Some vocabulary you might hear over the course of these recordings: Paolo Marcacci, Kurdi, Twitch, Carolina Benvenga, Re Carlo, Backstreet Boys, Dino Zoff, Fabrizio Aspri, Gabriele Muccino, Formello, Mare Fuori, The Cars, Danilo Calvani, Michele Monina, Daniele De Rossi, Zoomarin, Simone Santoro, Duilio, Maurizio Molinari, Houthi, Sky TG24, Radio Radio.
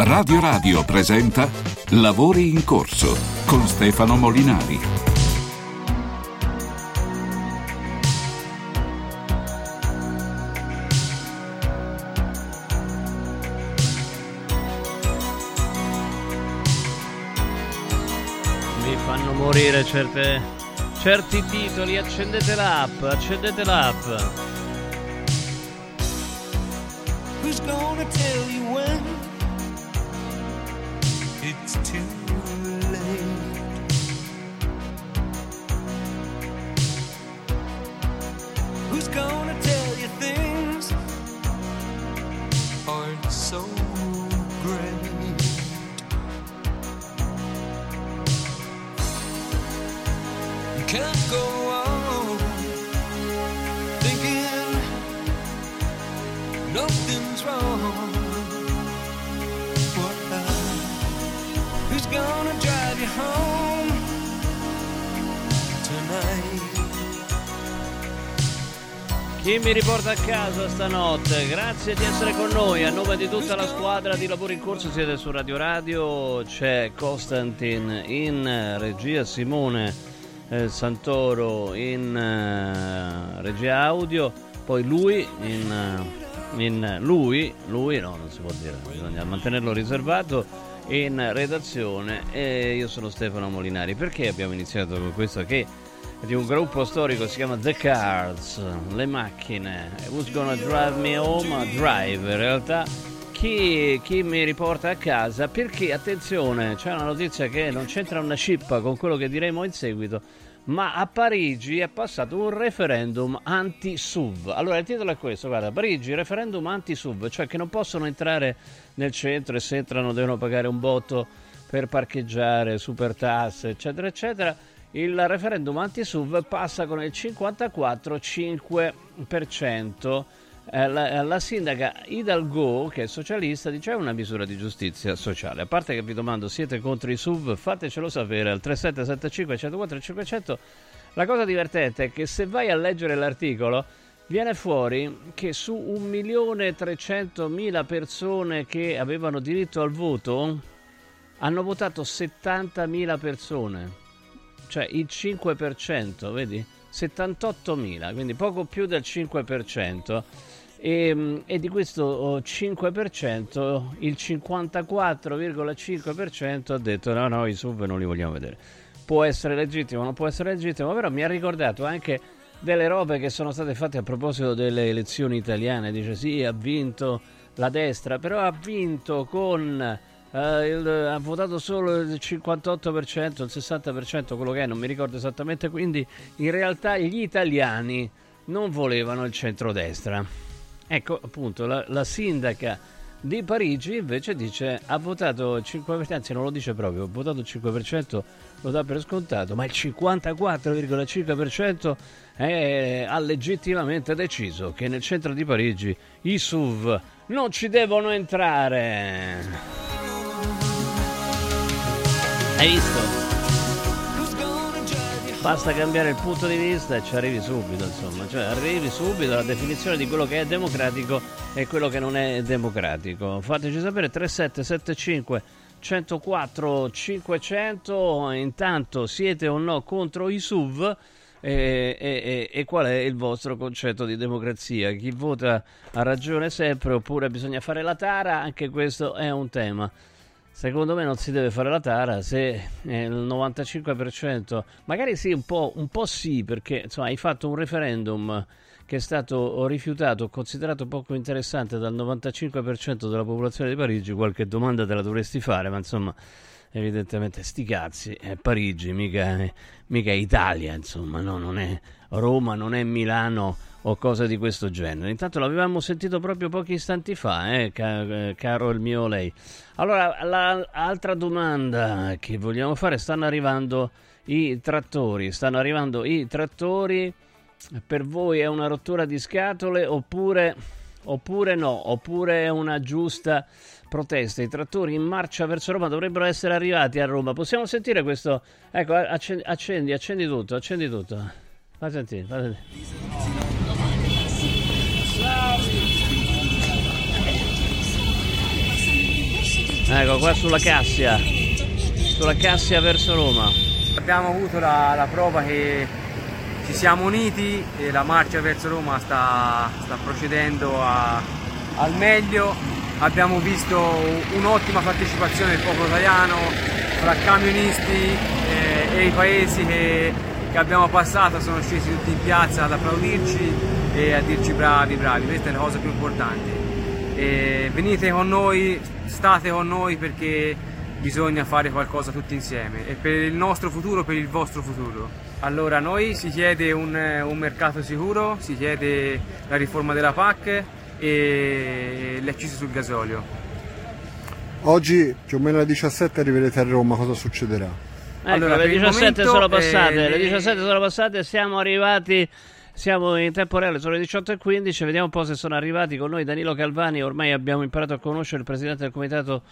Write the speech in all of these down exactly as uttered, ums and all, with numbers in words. Radio Radio presenta Lavori in corso con Stefano Molinari. Mi fanno morire certe, certi titoli. Accendete l'app, accendete l'app. Who's gonna tell you when? It's too late. Who's gonna tell you things aren't so great? You can't go on thinking nothing's wrong. Gonna drive you home tonight. Chi mi riporta a casa stanotte? Grazie di essere con noi a nome di tutta la squadra di Lavori in Corso. Siete su Radio Radio, c'è Costantin in regia, Simone eh, Santoro in eh, regia audio, poi lui in, in lui lui no, non si può dire, bisogna mantenerlo riservato, in redazione. E io sono Stefano Molinari. Perché abbiamo iniziato con questo? Che è di un gruppo storico, si chiama The Cars, le macchine. Who's gonna drive me home? Drive, in realtà, chi, chi mi riporta a casa, perché attenzione, c'è una notizia che non c'entra una scippa con quello che diremo in seguito, ma a Parigi è passato un referendum anti-S U V. Allora il titolo è questo, guarda: Parigi, referendum anti-S U V, cioè che non possono entrare nel centro, e se entrano devono pagare un botto per parcheggiare, super tasse, eccetera eccetera. Il referendum anti-S U V passa con il cinquantaquattro virgola cinque percento. La, la sindaca Hidalgo, che è socialista, dice: è una misura di giustizia sociale. A parte che vi domando, siete contro i S U V? Fatecelo sapere al tre sette sette cinque uno zero quattro cinque zero zero. La cosa divertente è che se vai a leggere l'articolo viene fuori che su un milione trecentomila persone che avevano diritto al voto hanno votato settantamila persone, cioè il cinque percento, vedi? settantottomila, quindi poco più del cinque percento. E, e di questo cinque percento il cinquantaquattro virgola cinque percento ha detto no, no, i S U V non li vogliamo vedere. Può essere legittimo, non può essere legittimo, però mi ha ricordato anche delle robe che sono state fatte a proposito delle elezioni italiane. Dice sì, ha vinto la destra, però ha vinto con eh, il, ha votato solo il cinquantotto percento, il sessanta percento, quello che è, non mi ricordo esattamente. Quindi in realtà gli italiani non volevano il centrodestra. Ecco, appunto, la, la sindaca di Parigi invece dice ha votato il cinque percento, anzi non lo dice proprio, ha votato il cinque percento, lo dà per scontato, ma il cinquantaquattro virgola cinque percento è, ha legittimamente deciso che nel centro di Parigi i S U V non ci devono entrare. Hai visto? Basta cambiare il punto di vista e ci arrivi subito, insomma, cioè arrivi subito alla definizione di quello che è democratico e quello che non è democratico. Fateci sapere tre sette sette cinque uno zero quattro cinque zero zero, intanto siete o no contro i S U V e, e, e qual è il vostro concetto di democrazia? Chi vota ha ragione sempre oppure bisogna fare la tara? Anche questo è un tema. Secondo me non si deve fare la tara, se il novantacinque percento, magari sì, un po', un po' sì, perché insomma hai fatto un referendum che è stato rifiutato, considerato poco interessante dal novantacinque percento della popolazione di Parigi, qualche domanda te la dovresti fare, ma insomma evidentemente sti cazzi, è Parigi, mica, è, mica è Italia, insomma, no, non è Roma, non è Milano o cose di questo genere. Intanto l'avevamo sentito proprio pochi istanti fa, eh, caro il mio lei. Allora, l'altra domanda che vogliamo fare: stanno arrivando i trattori, stanno arrivando i trattori, per voi è una rottura di scatole oppure, oppure no, oppure è una giusta protesta? I trattori in marcia verso Roma dovrebbero essere arrivati a Roma. Possiamo sentire questo? Ecco, accendi, accendi, accendi tutto, accendi tutto. Fa sentire, fa sentire. Ecco qua sulla Cassia, sulla Cassia verso Roma. Abbiamo avuto la, la prova che ci siamo uniti e la marcia verso Roma sta, sta procedendo a, al meglio. Abbiamo visto un'ottima partecipazione del popolo italiano tra camionisti eh, e i paesi che, che abbiamo passato sono scesi tutti in piazza ad applaudirci e a dirci bravi, bravi, questa è la cosa più importante. E venite con noi, state con noi, perché bisogna fare qualcosa tutti insieme, e per il nostro futuro, per il vostro futuro. Allora, noi si chiede un, un mercato sicuro, si chiede la riforma della P A C e le accise sul gasolio. Oggi più o meno alle diciassette arriverete a Roma, cosa succederà? Ecco, allora, le diciassette sono passate, eh, le diciassette sono passate, siamo arrivati... Siamo in tempo reale, sono le diciotto e quindici, vediamo un po' se sono arrivati con noi Danilo Calvani, ormai abbiamo imparato a conoscere, il presidente del Comitato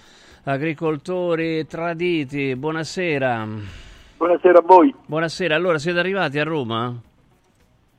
Agricoltori Traditi. Buonasera. Buonasera a voi. Buonasera, allora siete arrivati a Roma?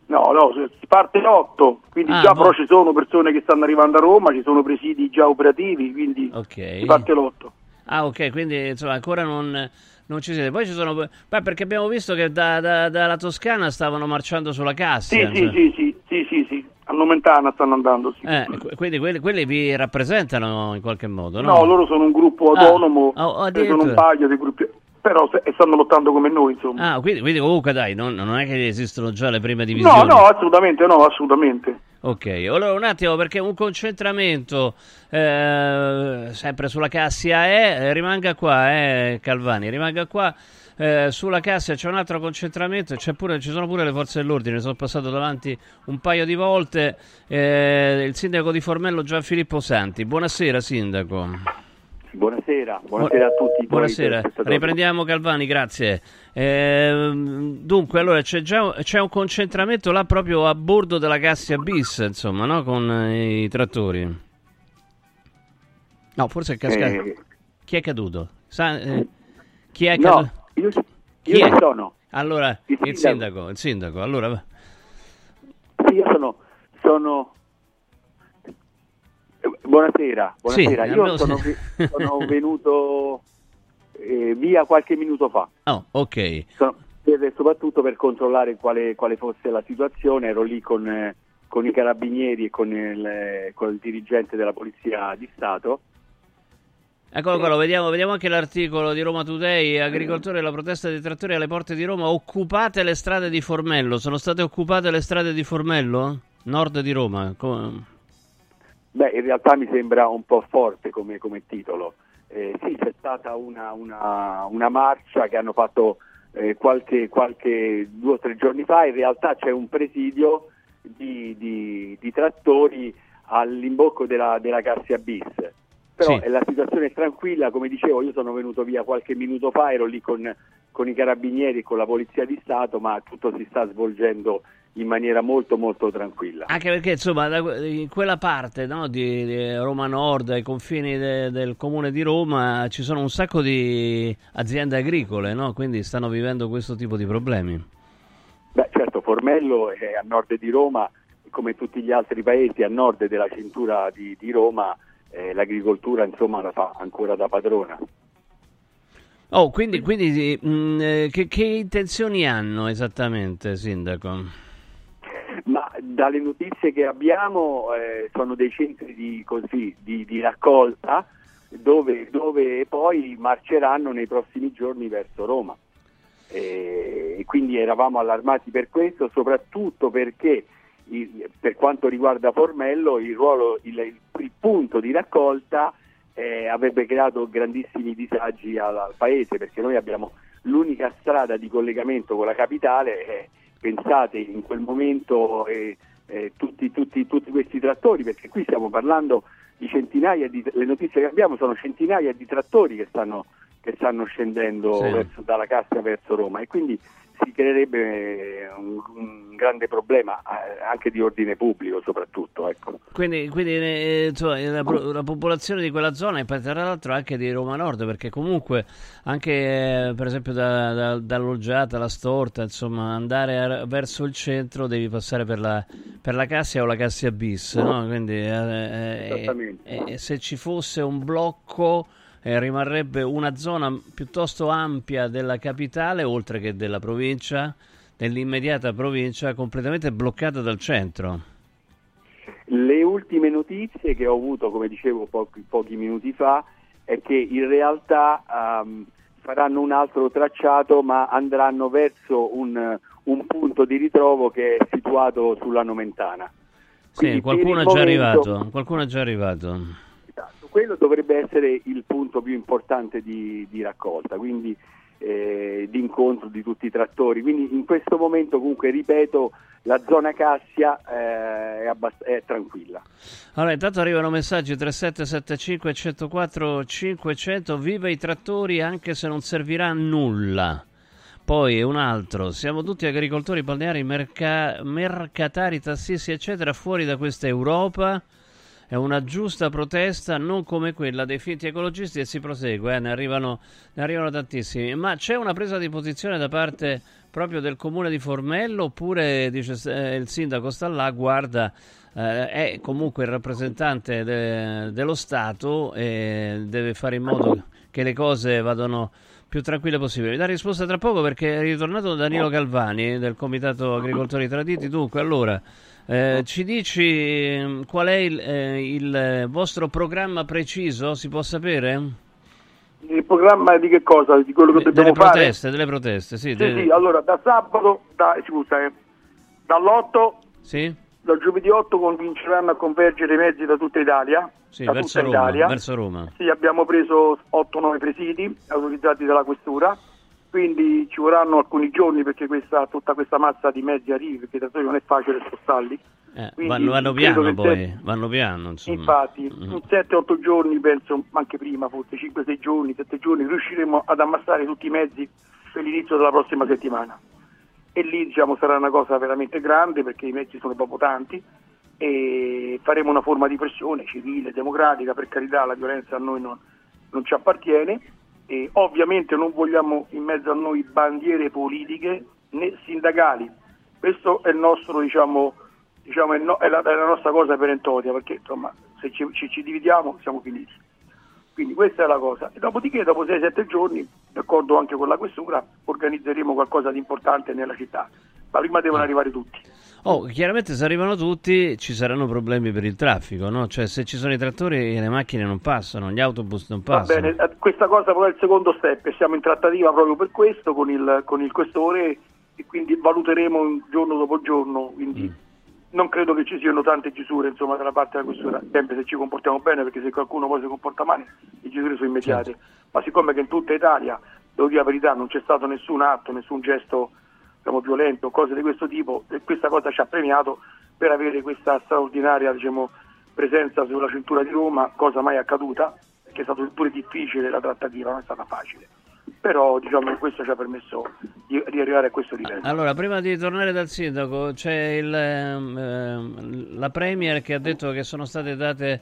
No, no, si parte otto, quindi ah, già boh. Però ci sono persone che stanno arrivando a Roma, ci sono presidi già operativi, quindi okay. Si parte l'otto. Ah ok, quindi insomma ancora non... Non ci siete, poi ci sono. Beh, perché abbiamo visto che da, da, dalla Toscana stavano marciando sulla Cassia. Sì, sì, sì, sì, sì, sì, sì, a Nomentana stanno andando. Sì. Eh, quindi quelli, quelli vi rappresentano in qualche modo, no? No, loro sono un gruppo autonomo, ah, oh, eh, sono un paio di gruppi, però e stanno lottando come noi, insomma. Ah, quindi, quindi comunque dai, non, non è che esistono già le prime divisioni. No, no, assolutamente no, assolutamente. Ok, allora un attimo, perché un concentramento eh, sempre sulla Cassia è, rimanga qua eh, Calvani, rimanga qua eh, sulla Cassia c'è un altro concentramento, c'è pure, ci sono pure le forze dell'ordine, sono passato davanti un paio di volte, eh, il sindaco di Formello Gianfilippo Santi, buonasera sindaco. Buonasera, buonasera a tutti. Buonasera, riprendiamo Calvani, grazie. Eh, dunque, allora c'è già c'è un concentramento là proprio a bordo della Cassia Bis, insomma, no? Con i trattori. No, forse è cascato. Eh, chi è caduto? Sa, eh, chi è caduto? No, io, io chi è? sono. Allora, il sindaco. il sindaco, il sindaco, allora. Sì, io sono sono Buonasera, buonasera. Sì, io sono, sono venuto eh, via qualche minuto fa. Oh, ok. Sono, soprattutto per controllare quale, quale fosse la situazione, ero lì con, eh, con i carabinieri e con il, con il dirigente della Polizia di Stato. Eccolo qua, vediamo, vediamo anche l'articolo di Roma Today, agricoltori, la protesta dei trattori alle porte di Roma, occupate le strade di Formello. Sono state occupate le strade di Formello? Nord di Roma, come... Beh, in realtà mi sembra un po' forte come, come titolo. Eh, sì, c'è stata una, una, una marcia che hanno fatto eh, qualche, qualche due o tre giorni fa. In realtà c'è un presidio di, di, di trattori all'imbocco della, della Cassia Bis. Però sì. La situazione è tranquilla, come dicevo, io sono venuto via qualche minuto fa, ero lì con, con i carabinieri e con la Polizia di Stato, ma tutto si sta svolgendo in maniera molto molto tranquilla. Anche perché insomma da, in quella parte no, di, di Roma Nord, ai confini de, del comune di Roma, ci sono un sacco di aziende agricole, no? Quindi stanno vivendo questo tipo di problemi. Beh certo, Formello è a nord di Roma, come tutti gli altri paesi a nord della cintura di, di Roma, eh, l'agricoltura insomma la fa ancora da padrona. Oh, quindi, quindi mh, che, che intenzioni hanno esattamente, sindaco? Ma dalle notizie che abbiamo eh, sono dei centri di, così, di, di raccolta dove, dove poi marceranno nei prossimi giorni verso Roma. E quindi eravamo allarmati per questo, soprattutto perché il, per quanto riguarda Formello il, ruolo, il, il punto di raccolta eh, avrebbe creato grandissimi disagi al, al paese, perché noi abbiamo l'unica strada di collegamento con la capitale. Eh, Pensate in quel momento eh, eh, tutti, tutti, tutti questi trattori, perché qui stiamo parlando di centinaia di, le notizie che abbiamo sono centinaia di trattori che stanno, che stanno scendendo sì. verso, dalla Cassia verso Roma, e quindi si creerebbe un, un grande problema eh, anche di ordine pubblico soprattutto. Ecco. Quindi, quindi eh, cioè, la, la popolazione di quella zona e tra l'altro anche di Roma Nord, perché comunque anche eh, per esempio da, da, da Loggiata, la Storta, insomma andare a, verso il centro devi passare per la, per la Cassia o la Cassia Bis, no? Quindi eh, eh, eh, se ci fosse un blocco eh, rimarrebbe una zona piuttosto ampia della capitale, oltre che della provincia, dell'immediata provincia, completamente bloccata dal centro. Le ultime notizie che ho avuto, come dicevo pochi, pochi minuti fa, è che in realtà um, faranno un altro tracciato, ma andranno verso un, un punto di ritrovo che è situato sulla Nomentana. Quindi sì, qualcuno è già momento, arrivato. Qualcuno è già arrivato. Esatto, quello dovrebbe essere il punto più importante di, di raccolta, quindi eh, di incontro di tutti i trattori. Quindi in questo momento, comunque, ripeto, la zona Cassia eh, è, abbast- è tranquilla. Allora, intanto arrivano messaggi tre sette sette cinque uno zero quattro cinque zero zero. Viva i trattori anche se non servirà a nulla. Poi un altro: siamo tutti agricoltori, balneari, merca- mercatari, tassisti, eccetera, fuori da questa Europa. È una giusta protesta, non come quella dei finti ecologisti. E si prosegue, eh, ne arrivano, ne arrivano tantissimi. Ma c'è una presa di posizione da parte proprio del comune di Formello, oppure dice eh, il sindaco sta là, guarda, eh, è comunque il rappresentante de- dello Stato e deve fare in modo che le cose vadano più tranquille possibile? Vi dà risposta tra poco, perché è ritornato Danilo Calvani del Comitato Agricoltori Traditi. Dunque, allora, eh, ci dici qual è il, eh, il vostro programma preciso? Si può sapere? Il programma di che cosa? Di quello che dobbiamo delle proteste, fare? Delle proteste, sì. Sì, delle... sì, allora da sabato, da, scusa, eh, dall'otto, sì? Dal giovedì otto cominceranno a convergere i mezzi da tutta Italia. Sì, da verso, tutta Roma, Italia. verso Roma. Sì, abbiamo preso otto nove presidi autorizzati dalla Questura, quindi ci vorranno alcuni giorni perché questa, tutta questa massa di mezzi arrivi, perché da soli non è facile spostarli. Eh, vanno, vanno piano poi, sette... vanno piano insomma. Infatti, mm-hmm. in sette otto giorni, penso anche prima, forse cinque sei giorni, sette giorni, riusciremo ad ammassare tutti i mezzi per l'inizio della prossima settimana. E lì, diciamo, sarà una cosa veramente grande, perché i mezzi sono proprio tanti, e faremo una forma di pressione civile, democratica, per carità, la violenza a noi non, non ci appartiene, e ovviamente non vogliamo in mezzo a noi bandiere politiche né sindacali. Questo è il nostro, diciamo... Diciamo è, no, è, la, è la nostra cosa perentoria, perché insomma se ci, ci, ci dividiamo siamo finiti. Quindi questa è la cosa. E dopodiché, dopo sei sette giorni, d'accordo anche con la Questura, organizzeremo qualcosa di importante nella città. Ma prima devono arrivare tutti. Oh, chiaramente se arrivano tutti ci saranno problemi per il traffico, no? Cioè, se ci sono i trattori le macchine non passano, gli autobus non passano. Va bene, questa cosa poi è il secondo step, siamo in trattativa proprio per questo con il, con il Questore, e quindi valuteremo giorno dopo giorno. Quindi... Mm. Non credo che ci siano tante chiusure, insomma, dalla parte della Questura, sempre se ci comportiamo bene, perché se qualcuno poi si comporta male le chiusure sono immediate. Certo. Ma siccome che in tutta Italia, devo dire la verità, non c'è stato nessun atto, nessun gesto, diciamo, violento, cose di questo tipo, e questa cosa ci ha premiato per avere questa straordinaria, diciamo, presenza sulla cintura di Roma, cosa mai accaduta, che è stato pure difficile la trattativa, non è stata facile. Però diciamo che questo ci ha permesso di, di arrivare a questo livello. Allora, prima di tornare dal sindaco, c'è il, eh, la Premier che ha detto che sono state date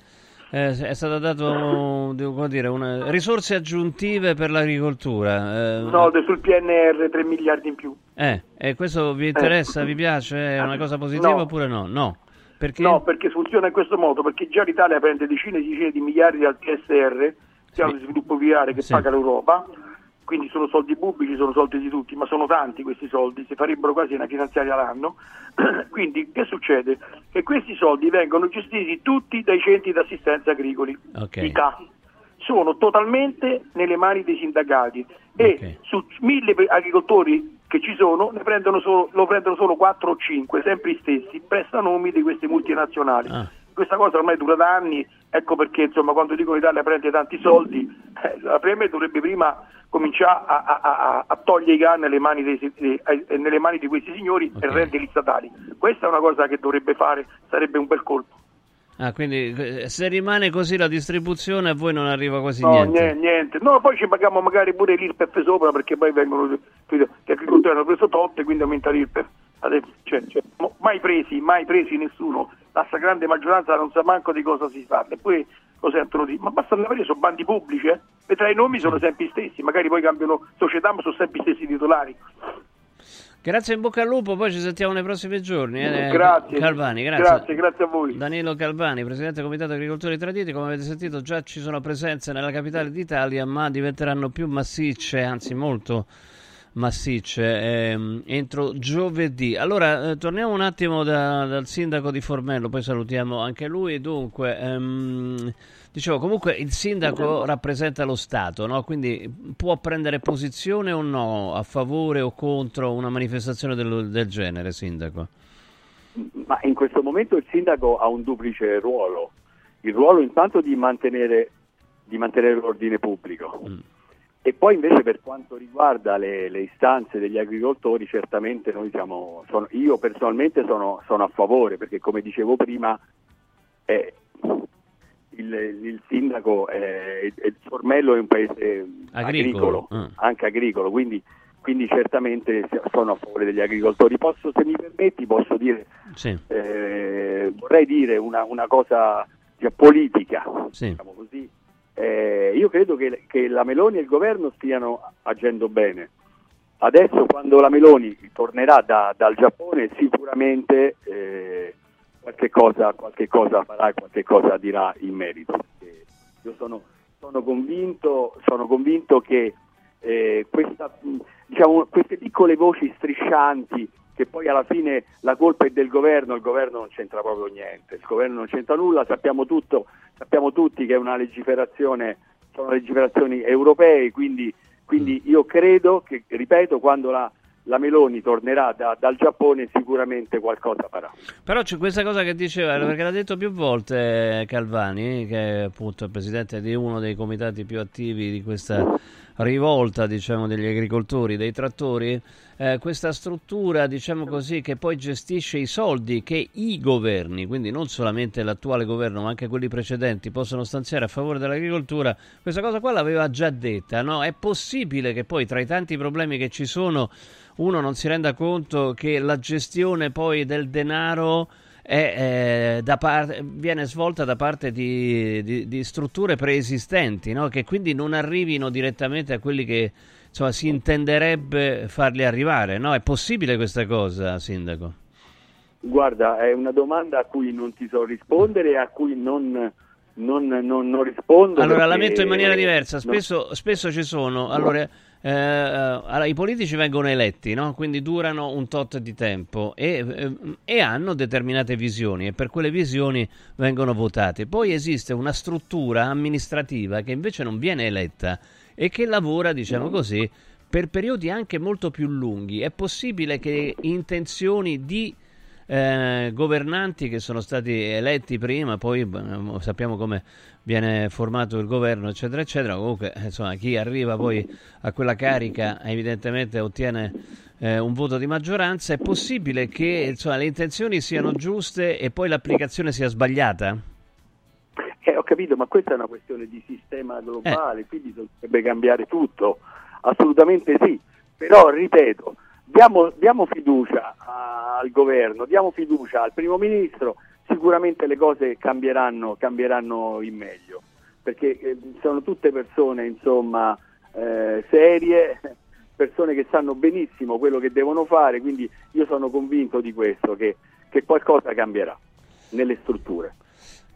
eh, è stata dato devo dire, una, risorse aggiuntive per l'agricoltura. Eh, no, sul P N R tre miliardi in più. Eh, e questo vi interessa, eh. vi piace? È una cosa positiva no. oppure no? No. Perché? No, perché funziona in questo modo, perché già l'Italia prende decine e decine di miliardi dal P S R, piano sì. di sviluppo viario che sì. paga l'Europa. Quindi sono soldi pubblici, sono soldi di tutti, ma sono tanti questi soldi, si farebbero quasi una finanziaria l'anno. Quindi che succede? Che questi soldi vengono gestiti tutti dai centri di assistenza agricoli, okay. i C A. Sono totalmente nelle mani dei sindacati e okay. su mille agricoltori che ci sono ne prendono solo, lo prendono solo quattro o cinque, sempre gli stessi, prestanomi di queste multinazionali. Ah. Questa cosa ormai dura da anni, ecco perché insomma quando dico l'Italia prende tanti soldi, eh, la Premier dovrebbe prima cominciare a, a, a, a togliere i can nelle mani, dei, dei, eh, nelle mani di questi signori okay. e renderli statali. Questa è una cosa che dovrebbe fare, sarebbe un bel colpo. Ah, quindi se rimane così la distribuzione a voi non arriva quasi no, niente? No, niente. No, poi ci paghiamo magari pure l'I R P E F sopra, perché poi vengono, gli agricoltori hanno preso tot e quindi aumenta l'I R P E F. Adesso, cioè, cioè, mai presi, mai presi nessuno. La stragrande maggioranza non sa manco di cosa si fa, eppure lo sentono dire, ma basta andare a vedere, sono bandi pubblici, eh? E tra i nomi sono sempre gli stessi, magari poi cambiano società ma sono sempre gli stessi titolari. Grazie, in bocca al lupo, poi ci sentiamo nei prossimi giorni. Eh? Grazie. Calvani, grazie. grazie, grazie a voi. Danilo Calvani, presidente del Comitato Agricoltori Traditi, come avete sentito già ci sono presenze nella capitale d'Italia, ma diventeranno più massicce, anzi molto massicce, ehm, entro giovedì. Allora, eh, torniamo un attimo da, dal sindaco di Formello, poi salutiamo anche lui. Dunque, ehm, dicevo, comunque il sindaco rappresenta lo Stato, no? Quindi può prendere posizione o no a favore o contro una manifestazione del, del genere, sindaco? Ma in questo momento il sindaco ha un duplice ruolo. Il ruolo intanto di mantenere, di mantenere l'ordine pubblico. Mm. E poi invece per quanto riguarda le, le istanze degli agricoltori, certamente noi siamo, sono, io personalmente sono, sono a favore, perché come dicevo prima eh, il, il sindaco, eh, il Formello è un paese agricolo, agricolo ah. anche agricolo, quindi, quindi certamente sono a favore degli agricoltori. Posso, se mi permetti, posso dire, sì. eh, vorrei dire una, una cosa, cioè, politica, sì. diciamo così. Eh, io credo che, che la Meloni e il governo stiano agendo bene. Adesso, quando la Meloni tornerà da, dal Giappone, sicuramente eh, qualche cosa, qualche cosa farà e qualche cosa dirà in merito. Eh, io sono, sono convinto, sono convinto che eh, questa, diciamo, queste piccole voci striscianti, che poi alla fine la colpa è del governo, il governo non c'entra proprio niente, il governo non c'entra nulla, sappiamo tutto, sappiamo tutti che è una legiferazione, sono legiferazioni europee, quindi, quindi io credo che, ripeto, quando la, la Meloni tornerà da, dal Giappone sicuramente qualcosa farà. Però c'è questa cosa che diceva, perché l'ha detto più volte Calvani, che è appunto il presidente di uno dei comitati più attivi di questa rivolta, diciamo, degli agricoltori, dei trattori, eh, questa struttura, diciamo così, che poi gestisce i soldi che i governi, quindi non solamente l'attuale governo ma anche quelli precedenti, possono stanziare a favore dell'agricoltura, questa cosa qua l'aveva già detta, no? È possibile che poi tra i tanti problemi che ci sono uno non si renda conto che la gestione poi del denaro È, eh, da par- viene svolta da parte di, di, di strutture preesistenti, no? Che quindi non arrivino direttamente a quelli che, insomma, si intenderebbe farli arrivare, no? È possibile questa cosa, sindaco? Guarda, è una domanda a cui non ti so rispondere e a cui non... Non, non, non rispondo. Allora la metto in maniera diversa. Spesso, no. spesso ci sono. Allora, eh, allora, i politici vengono eletti, no? Quindi durano un tot di tempo e, e hanno determinate visioni e per quelle visioni vengono votati. Poi esiste una struttura amministrativa che invece non viene eletta e che lavora, diciamo così, per periodi anche molto più lunghi. È possibile che intenzioni di Eh, governanti che sono stati eletti prima, poi eh, sappiamo come viene formato il governo, eccetera eccetera, comunque insomma chi arriva poi a quella carica evidentemente ottiene eh, un voto di maggioranza. È possibile che, insomma, le intenzioni siano giuste e poi l'applicazione sia sbagliata? Eh, ho capito, ma questa è una questione di sistema globale, eh. quindi dovrebbe cambiare tutto, assolutamente sì, però ripeto, Diamo, diamo fiducia al governo, diamo fiducia al primo ministro, sicuramente le cose cambieranno, cambieranno in meglio, perché sono tutte persone, insomma, eh, serie, persone che sanno benissimo quello che devono fare, quindi io sono convinto di questo, che, che qualcosa cambierà nelle strutture.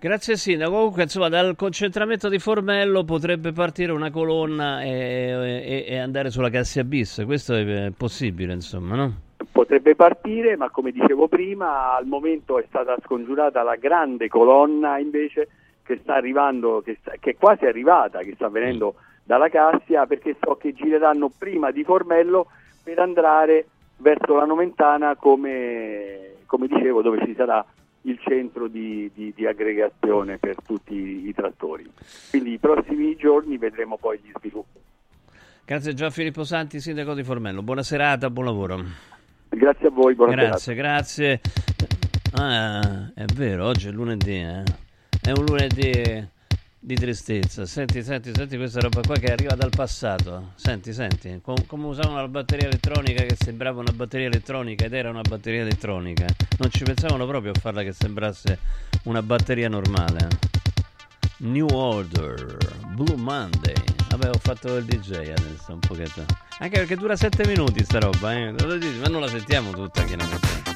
Grazie sindaco, comunque insomma dal concentramento di Formello potrebbe partire una colonna e, e, e andare sulla Cassia Bis, questo è possibile, insomma, no? Potrebbe partire, ma come dicevo prima al momento è stata scongiurata la grande colonna invece che sta arrivando, che, sta, che è quasi arrivata, che sta venendo dalla Cassia, perché so che gireranno prima di Formello per andare verso la Nomentana, come, come dicevo, dove ci sarà il centro di, di, di aggregazione per tutti i trattori. Quindi i prossimi giorni vedremo poi gli sviluppi. Grazie Gianfilippo Santi, sindaco di Formello. Buona serata, buon lavoro. Grazie a voi, buona grazie, serata. Grazie, grazie. Ah, è vero, oggi è lunedì, eh? È un lunedì di tristezza. Senti, senti, senti questa roba qua che arriva dal passato. Senti, senti, com- come usavano la batteria elettronica che sembrava una batteria elettronica ed era una batteria elettronica. Non ci pensavano proprio a farla che sembrasse una batteria normale. New Order, Blue Monday. Vabbè, ho fatto il D J adesso un pochetto. Anche perché dura sette minuti sta roba, eh. Ma non la sentiamo tutta chiaramente.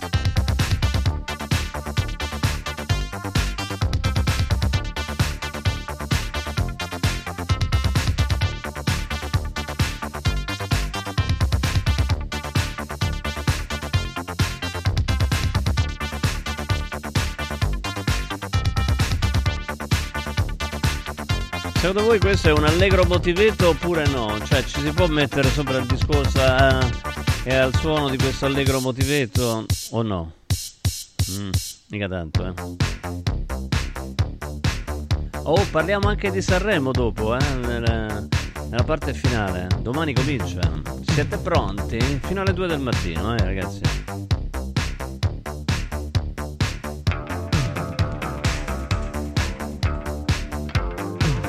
Secondo voi questo è un allegro motivetto oppure no? Cioè ci si può mettere sopra il discorso a, e al suono di questo allegro motivetto o no? Mm, mica tanto, eh. Oh, parliamo anche di Sanremo dopo, eh, nella, nella parte finale. Domani comincia. Siete pronti? Fino alle due del mattino, eh ragazzi.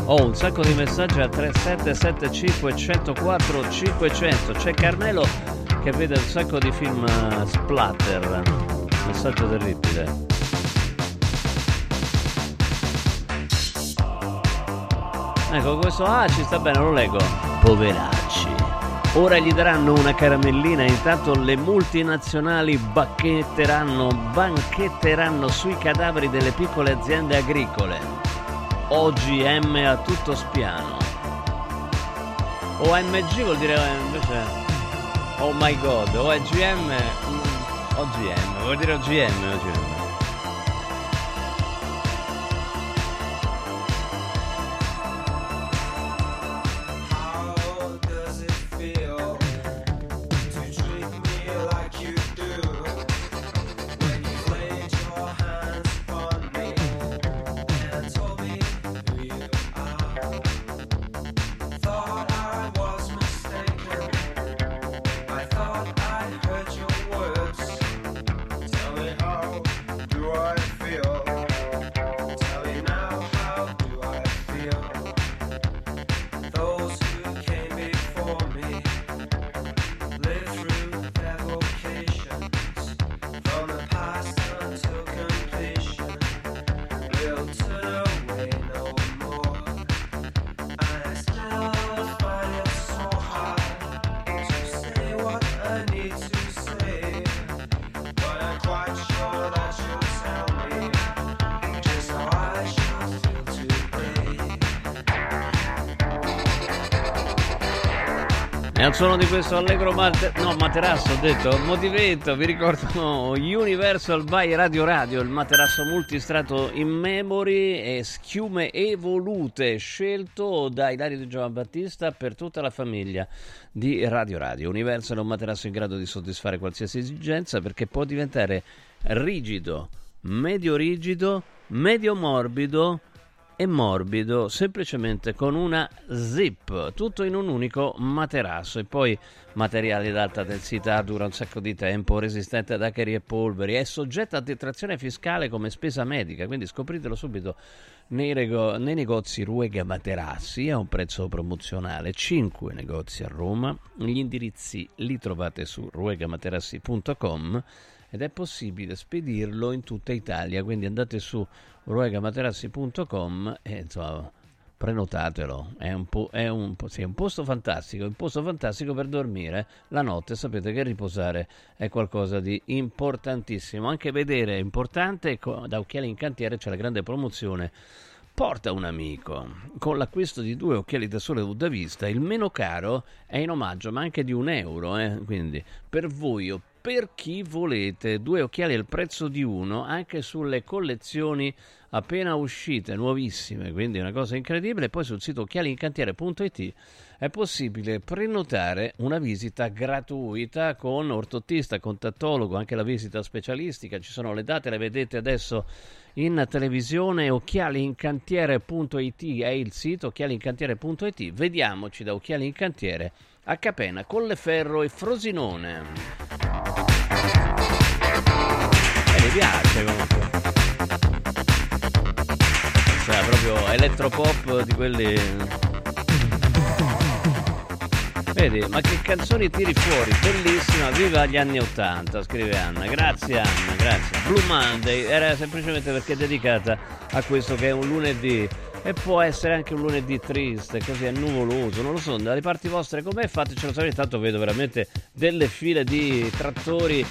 Ho oh, un sacco di messaggi a tre sette sette cinque uno zero quattro cinquecento. C'è Carmelo che vede un sacco di film splatter. Messaggio terribile. Ecco questo, ah ci sta bene, lo leggo. Poveracci. Ora gli daranno una caramellina, intanto le multinazionali bacchetteranno, banchetteranno sui cadaveri delle piccole aziende agricole. O G M a tutto spiano. O M G vuol dire invece oh my god. O G M O G M vuol dire O G M, O G M. Al suono di questo allegro mate- no, materasso ho detto, motivetto, vi ricordo no, Universal by Radio Radio, il materasso multistrato in memory e schiume evolute scelto da Ilario Di Giovanbattista per tutta la famiglia di Radio Radio. Universal è un materasso in grado di soddisfare qualsiasi esigenza perché può diventare rigido, medio rigido, medio morbido e morbido semplicemente con una zip, tutto in un unico materasso. E poi materiale ad alta densità, dura un sacco di tempo, resistente ad acari e polveri, è soggetta a detrazione fiscale come spesa medica, quindi scopritelo subito nei, rego- nei negozi Ruega Materassi a un prezzo promozionale, cinque negozi a Roma, gli indirizzi li trovate su ruega materassi punto com ed è possibile spedirlo in tutta Italia, quindi andate su ruega materassi punto com e insomma prenotatelo, è un, po- è, un po- sì, è un posto fantastico, un posto fantastico per dormire la notte. Sapete che riposare è qualcosa di importantissimo, anche vedere è importante. Da Occhiali in Cantiere c'è la grande promozione Porta un amico, con l'acquisto di due occhiali da sole o da vista il meno caro è in omaggio, ma anche di un euro, eh? Quindi per voi o per chi volete, due occhiali al prezzo di uno anche sulle collezioni appena uscite, nuovissime, quindi è una cosa incredibile. Poi sul sito occhiali in cantiere punto it è possibile prenotare una visita gratuita con ortottista, contattologo, anche la visita specialistica. Ci sono le date, le vedete adesso in televisione. Occhiali in cantiere punto it è il sito, occhiali in cantiere punto it. Vediamoci da Occhiali in Cantiere a Capena, Colleferro e Frosinone. E mi piace comunque, cioè proprio elettropop di quelli. Vedi, ma che canzoni tiri fuori, bellissima, viva gli anni ottanta, scrive Anna. Grazie Anna, grazie. Blue Monday era semplicemente perché è dedicata a questo che è un lunedì e può essere anche un lunedì triste, così è nuvoloso, non lo so, dalle parti vostre com'è, fatecelo sapere. Tanto vedo veramente delle file di trattori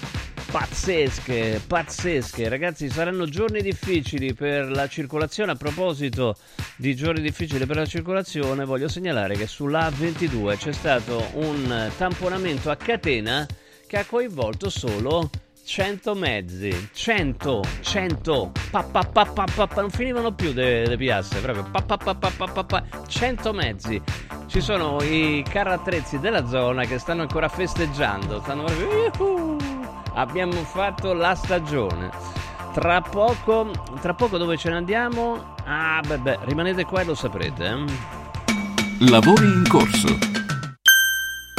pazzesche, pazzesche, ragazzi, saranno giorni difficili per la circolazione. A proposito di giorni difficili per la circolazione, voglio segnalare che sulla A ventidue c'è stato un tamponamento a catena che ha coinvolto solo cento mezzi, cento, cento, pa, pa, pa, pa, pa, pa. Non finivano più le, le piazze, proprio pa, pa, pa, pa, pa, pa. cento mezzi. Ci sono i carrozzetti della zona che stanno ancora festeggiando, stanno proprio yuhu! Abbiamo fatto la stagione. Tra poco, tra poco dove ce ne andiamo? Ah, beh, beh, rimanete qua e lo saprete. Eh? Lavori in corso.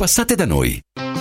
Passate da noi.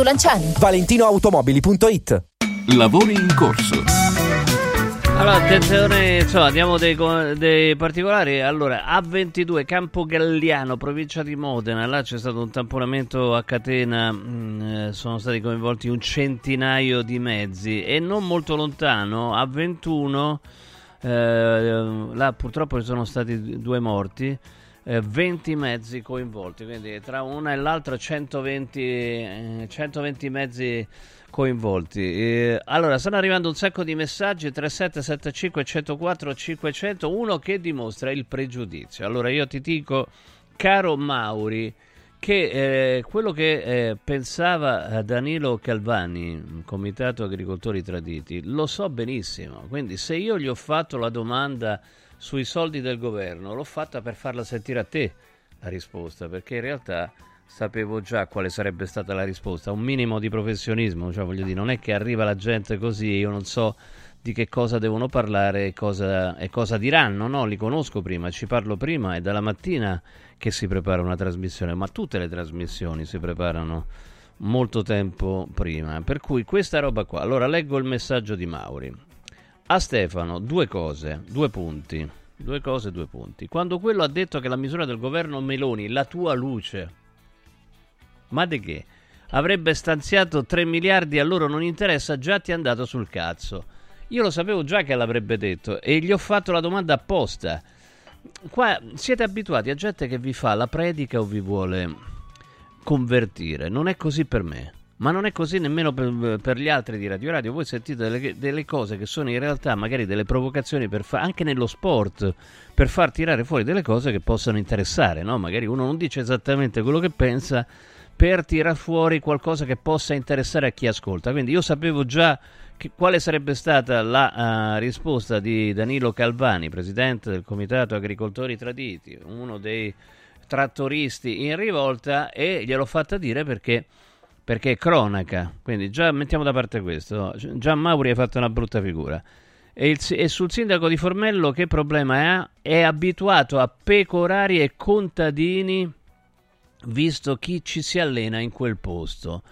Lanciano. valentinoautomobili punto it. Lavori in corso. Allora, attenzione, insomma, diamo dei, dei particolari. Allora, A ventidue, Campogalliano, provincia di Modena. Là c'è stato un tamponamento a catena, mh, sono stati coinvolti un centinaio di mezzi. E non molto lontano, A ventuno, eh, là purtroppo ci sono stati due morti, venti mezzi coinvolti, quindi tra una e l'altra centoventi, centoventi mezzi coinvolti. E allora stanno arrivando un sacco di messaggi, trentasette settantacinque centoquattro cinquecento, uno che dimostra il pregiudizio. Allora io ti dico, caro Mauri, che eh, quello che eh, pensava Danilo Calvani, Comitato Agricoltori Traditi, lo so benissimo, quindi se io gli ho fatto la domanda sui soldi del governo, l'ho fatta per farla sentire a te la risposta, perché in realtà sapevo già quale sarebbe stata la risposta. Un minimo di professionismo, cioè voglio dire, non è che arriva la gente così, io non so di che cosa devono parlare e cosa, e cosa diranno, no, li conosco prima, ci parlo prima, è dalla mattina che si prepara una trasmissione, ma tutte le trasmissioni si preparano molto tempo prima, per cui questa roba qua. Allora leggo il messaggio di Mauri. A Stefano, due cose, due punti, due cose, due punti. Quando quello ha detto che la misura del governo Meloni, la tua luce, ma di che? Avrebbe stanziato tre miliardi, a loro non interessa, già ti è andato sul cazzo. Io lo sapevo già che l'avrebbe detto e gli ho fatto la domanda apposta. Qua siete abituati a gente che vi fa la predica o vi vuole convertire, non è così per me. Ma non è così nemmeno per, per gli altri di Radio Radio. Voi sentite delle, delle cose che sono in realtà magari delle provocazioni per fa, anche nello sport, per far tirare fuori delle cose che possano interessare, no? Magari uno non dice esattamente quello che pensa per tirar fuori qualcosa che possa interessare a chi ascolta. Quindi io sapevo già che, quale sarebbe stata la uh, risposta di Danilo Calvani, presidente del Comitato Agricoltori Traditi, uno dei trattoristi in rivolta, e gliel'ho fatta dire perché... perché è cronaca, quindi già mettiamo da parte questo, già Mauri ha fatto una brutta figura. E, il, e sul sindaco di Formello che problema ha? È abituato a pecorari e contadini, visto chi ci si allena in quel posto.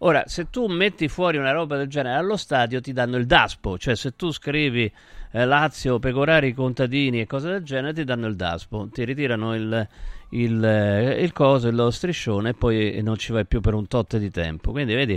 Ora, se tu metti fuori una roba del genere allo stadio ti danno il daspo, cioè se tu scrivi eh, Lazio, pecorari, contadini e cose del genere ti danno il daspo, ti ritirano il... Il, il coso, lo striscione, e poi non ci vai più per un tot di tempo. Quindi vedi,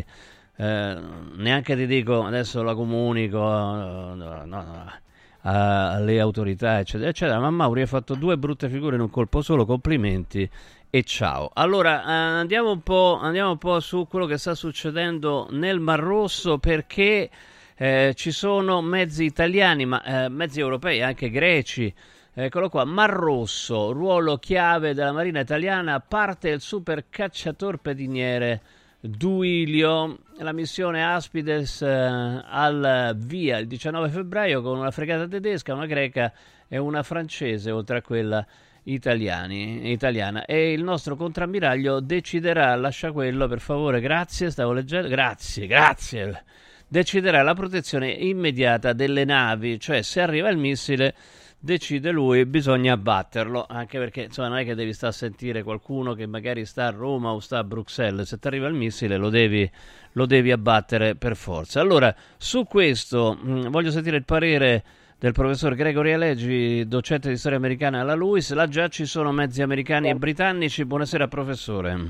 eh, neanche ti dico adesso la comunico no, no, no, alle autorità eccetera eccetera. Ma Mauri ha fatto due brutte figure in un colpo solo, complimenti e ciao. Allora eh, andiamo un po', andiamo un po' su quello che sta succedendo nel Mar Rosso, perché eh, ci sono mezzi italiani ma eh, mezzi europei, anche greci. Eccolo qua, Mar Rosso, ruolo chiave della Marina Italiana, parte il super cacciatorpediniere Duilio. La missione Aspides eh, al via il diciannove febbraio con una fregata tedesca, una greca e una francese, oltre a quella italiani, italiana. E il nostro contrammiraglio deciderà, lascia quello per favore, grazie, stavo leggendo, grazie, grazie, deciderà la protezione immediata delle navi, cioè se arriva il missile... decide lui, bisogna abbatterlo, anche perché insomma non è che devi stare a sentire qualcuno che magari sta a Roma o sta a Bruxelles, se ti arriva il missile lo devi, lo devi abbattere per forza. Allora su questo mh, voglio sentire il parere del professor Gregory Alegi, docente di storia americana alla LUISS. Là già ci sono mezzi americani e britannici. Buonasera professore.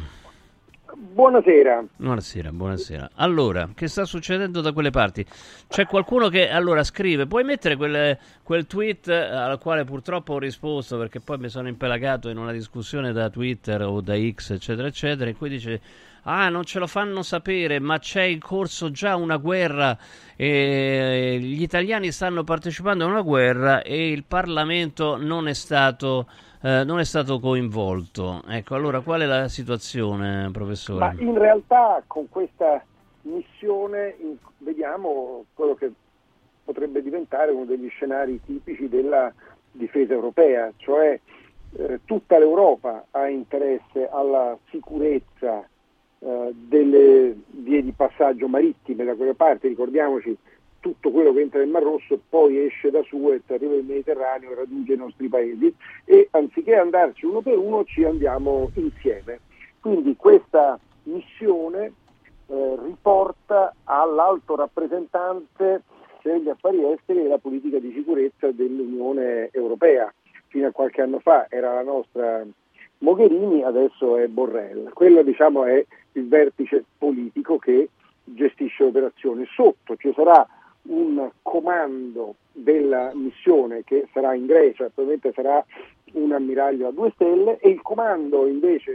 Buonasera. Buonasera, buonasera. Allora, che sta succedendo da quelle parti? C'è qualcuno che allora scrive, puoi mettere quel, quel tweet al quale purtroppo ho risposto perché poi mi sono impelagato in una discussione da Twitter o da X, eccetera, eccetera, in cui dice ah, non ce lo fanno sapere, ma c'è in corso già una guerra, e gli italiani stanno partecipando a una guerra e il Parlamento non è stato... Eh, non è stato coinvolto. Ecco, allora qual è la situazione, professore? Ma in realtà con questa missione in, vediamo quello che potrebbe diventare uno degli scenari tipici della difesa europea, cioè eh, tutta l'Europa ha interesse alla sicurezza eh, delle vie di passaggio marittime da quelle parti. Ricordiamoci, tutto quello che entra nel Mar Rosso poi esce da Suez, arriva nel Mediterraneo e raggiunge i nostri paesi, e anziché andarci uno per uno ci andiamo insieme. Quindi questa missione eh, riporta all'alto rappresentante degli affari esteri e la politica di sicurezza dell'Unione Europea. Fino a qualche anno fa era la nostra Mogherini, adesso è Borrell. Quello, diciamo, è il vertice politico che gestisce l'operazione. Sotto ci sarà un comando della missione che sarà in Grecia, probabilmente sarà un ammiraglio a due stelle, e il comando invece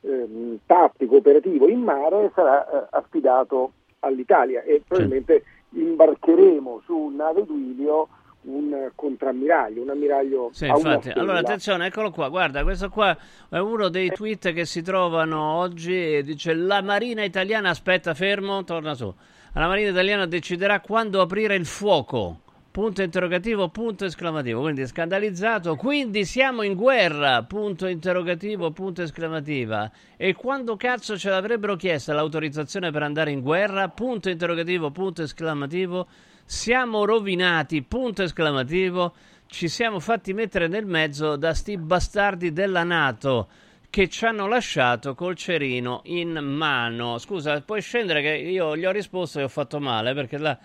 ehm, tattico operativo in mare sarà eh, affidato all'Italia, e probabilmente sì. imbarcheremo su nave Duilio un contrammiraglio, un ammiraglio sì, a infatti. Allora attenzione, eccolo qua, guarda, questo qua è uno dei tweet che si trovano oggi, dice la Marina Italiana, aspetta, fermo, torna su, la Marina Italiana deciderà quando aprire il fuoco, punto interrogativo, punto esclamativo, quindi è scandalizzato, quindi siamo in guerra, punto interrogativo, punto esclamativa, e quando cazzo ce l'avrebbero chiesta l'autorizzazione per andare in guerra, punto interrogativo, punto esclamativo, siamo rovinati, punto esclamativo, ci siamo fatti mettere nel mezzo da sti bastardi della NATO che ci hanno lasciato col cerino in mano. Scusa, puoi scendere che io gli ho risposto e ho fatto male, perché là...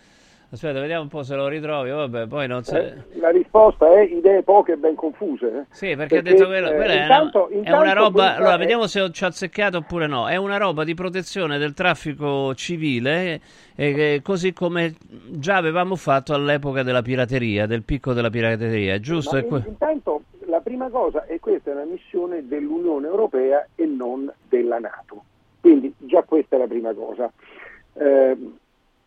Aspetta, vediamo un po' se lo ritrovi, vabbè, poi non so... Eh, la risposta è idee poche e ben confuse. Sì, perché, perché ha detto quello... Eh, è, intanto, una, intanto è una roba... Allora, è... vediamo se ci ha azzeccato oppure no. È una roba di protezione del traffico civile, eh, eh, così come già avevamo fatto all'epoca della pirateria, del picco della pirateria, giusto? Ma in, intanto, la prima cosa è questa è una missione dell'Unione Europea e non della NATO. Quindi, già questa è la prima cosa. Eh,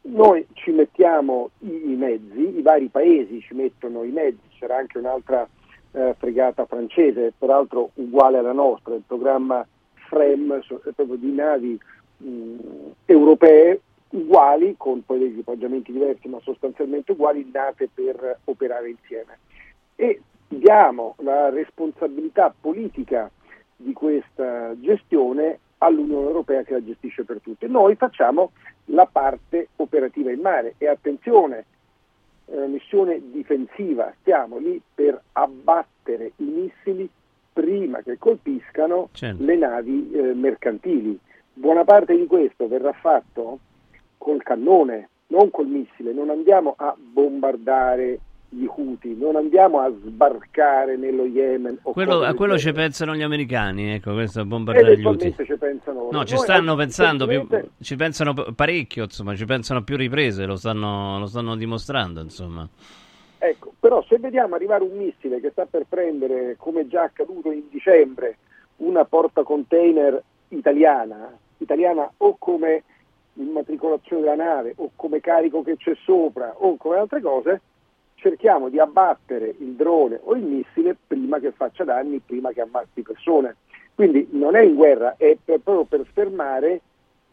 Noi ci mettiamo i mezzi, i vari paesi ci mettono i mezzi, c'era anche un'altra eh, fregata francese, peraltro uguale alla nostra, il programma FREM, proprio di navi mh, europee uguali, con poi degli equipaggiamenti diversi ma sostanzialmente uguali, nate per operare insieme. E diamo la responsabilità politica di questa gestione all'Unione Europea che la gestisce per tutti. Noi facciamo la parte operativa in mare e attenzione, è una missione difensiva, stiamo lì per abbattere i missili prima che colpiscano C'è. le navi eh, mercantili. Buona parte di questo verrà fatto col cannone, non col missile, non andiamo a bombardare gli Houthi, non andiamo a sbarcare nello Yemen. O quello, a quello ci pensano gli americani, ecco, questo a bombardare gli Houthi. Ci pensano, no, ci stanno pensando più, ci pensano parecchio, insomma, ci pensano più riprese, lo stanno, lo stanno dimostrando, insomma. Ecco, però se vediamo arrivare un missile che sta per prendere, come già accaduto in dicembre, una porta container italiana, italiana o come immatricolazione della nave, o come carico che c'è sopra, o come altre cose, cerchiamo di abbattere il drone o il missile prima che faccia danni, prima che ammazzi persone. Quindi non è in guerra, è per, proprio per fermare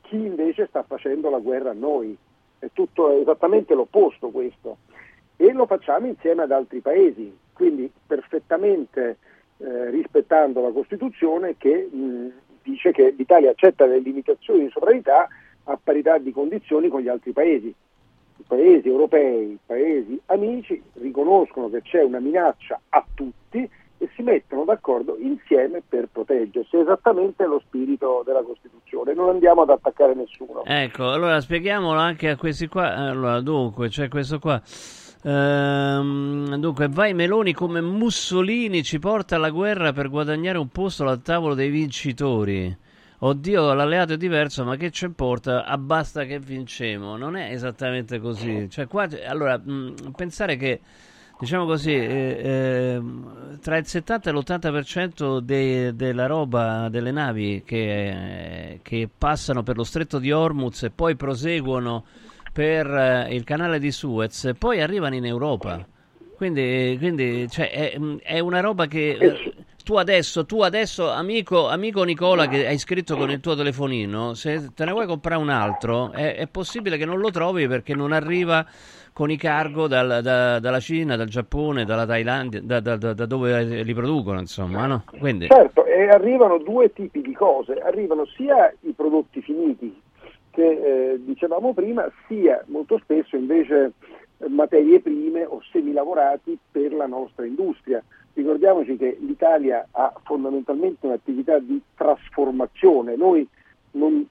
chi invece sta facendo la guerra a noi. È tutto è esattamente l'opposto questo. E lo facciamo insieme ad altri paesi, quindi perfettamente eh, rispettando la Costituzione che mh, dice che l'Italia accetta le limitazioni di sovranità a parità di condizioni con gli altri paesi. Paesi europei, paesi amici riconoscono che c'è una minaccia a tutti e si mettono d'accordo insieme per proteggersi, esattamente lo spirito della Costituzione, non andiamo ad attaccare nessuno. Ecco, allora spieghiamolo anche a questi qua, allora dunque c'è questo qua, ehm, dunque vai Meloni come Mussolini, ci porta alla guerra per guadagnare un posto al tavolo dei vincitori. oddio l'alleato è diverso, ma che ci importa, ah, basta che vinciamo. Non è esattamente così, cioè qua, allora mh, pensare che, diciamo così, eh, eh, tra il settanta e l'ottanta per cento de, della roba delle navi che, eh, che passano per lo stretto di Hormuz e poi proseguono per eh, il canale di Suez, poi arrivano in Europa. Quindi, quindi cioè, è, è una roba che tu adesso, tu adesso amico, amico Nicola che hai scritto con il tuo telefonino, se te ne vuoi comprare un altro, è, è possibile che non lo trovi perché non arriva con i cargo dal, da, dalla Cina, dal Giappone, dalla Thailandia, da, da, da dove li producono, insomma, no? Quindi... Certo, e arrivano due tipi di cose, arrivano sia i prodotti finiti che eh, dicevamo prima, sia molto spesso invece materie prime o semilavorati per la nostra industria. Ricordiamoci che l'Italia ha fondamentalmente un'attività di trasformazione, noi non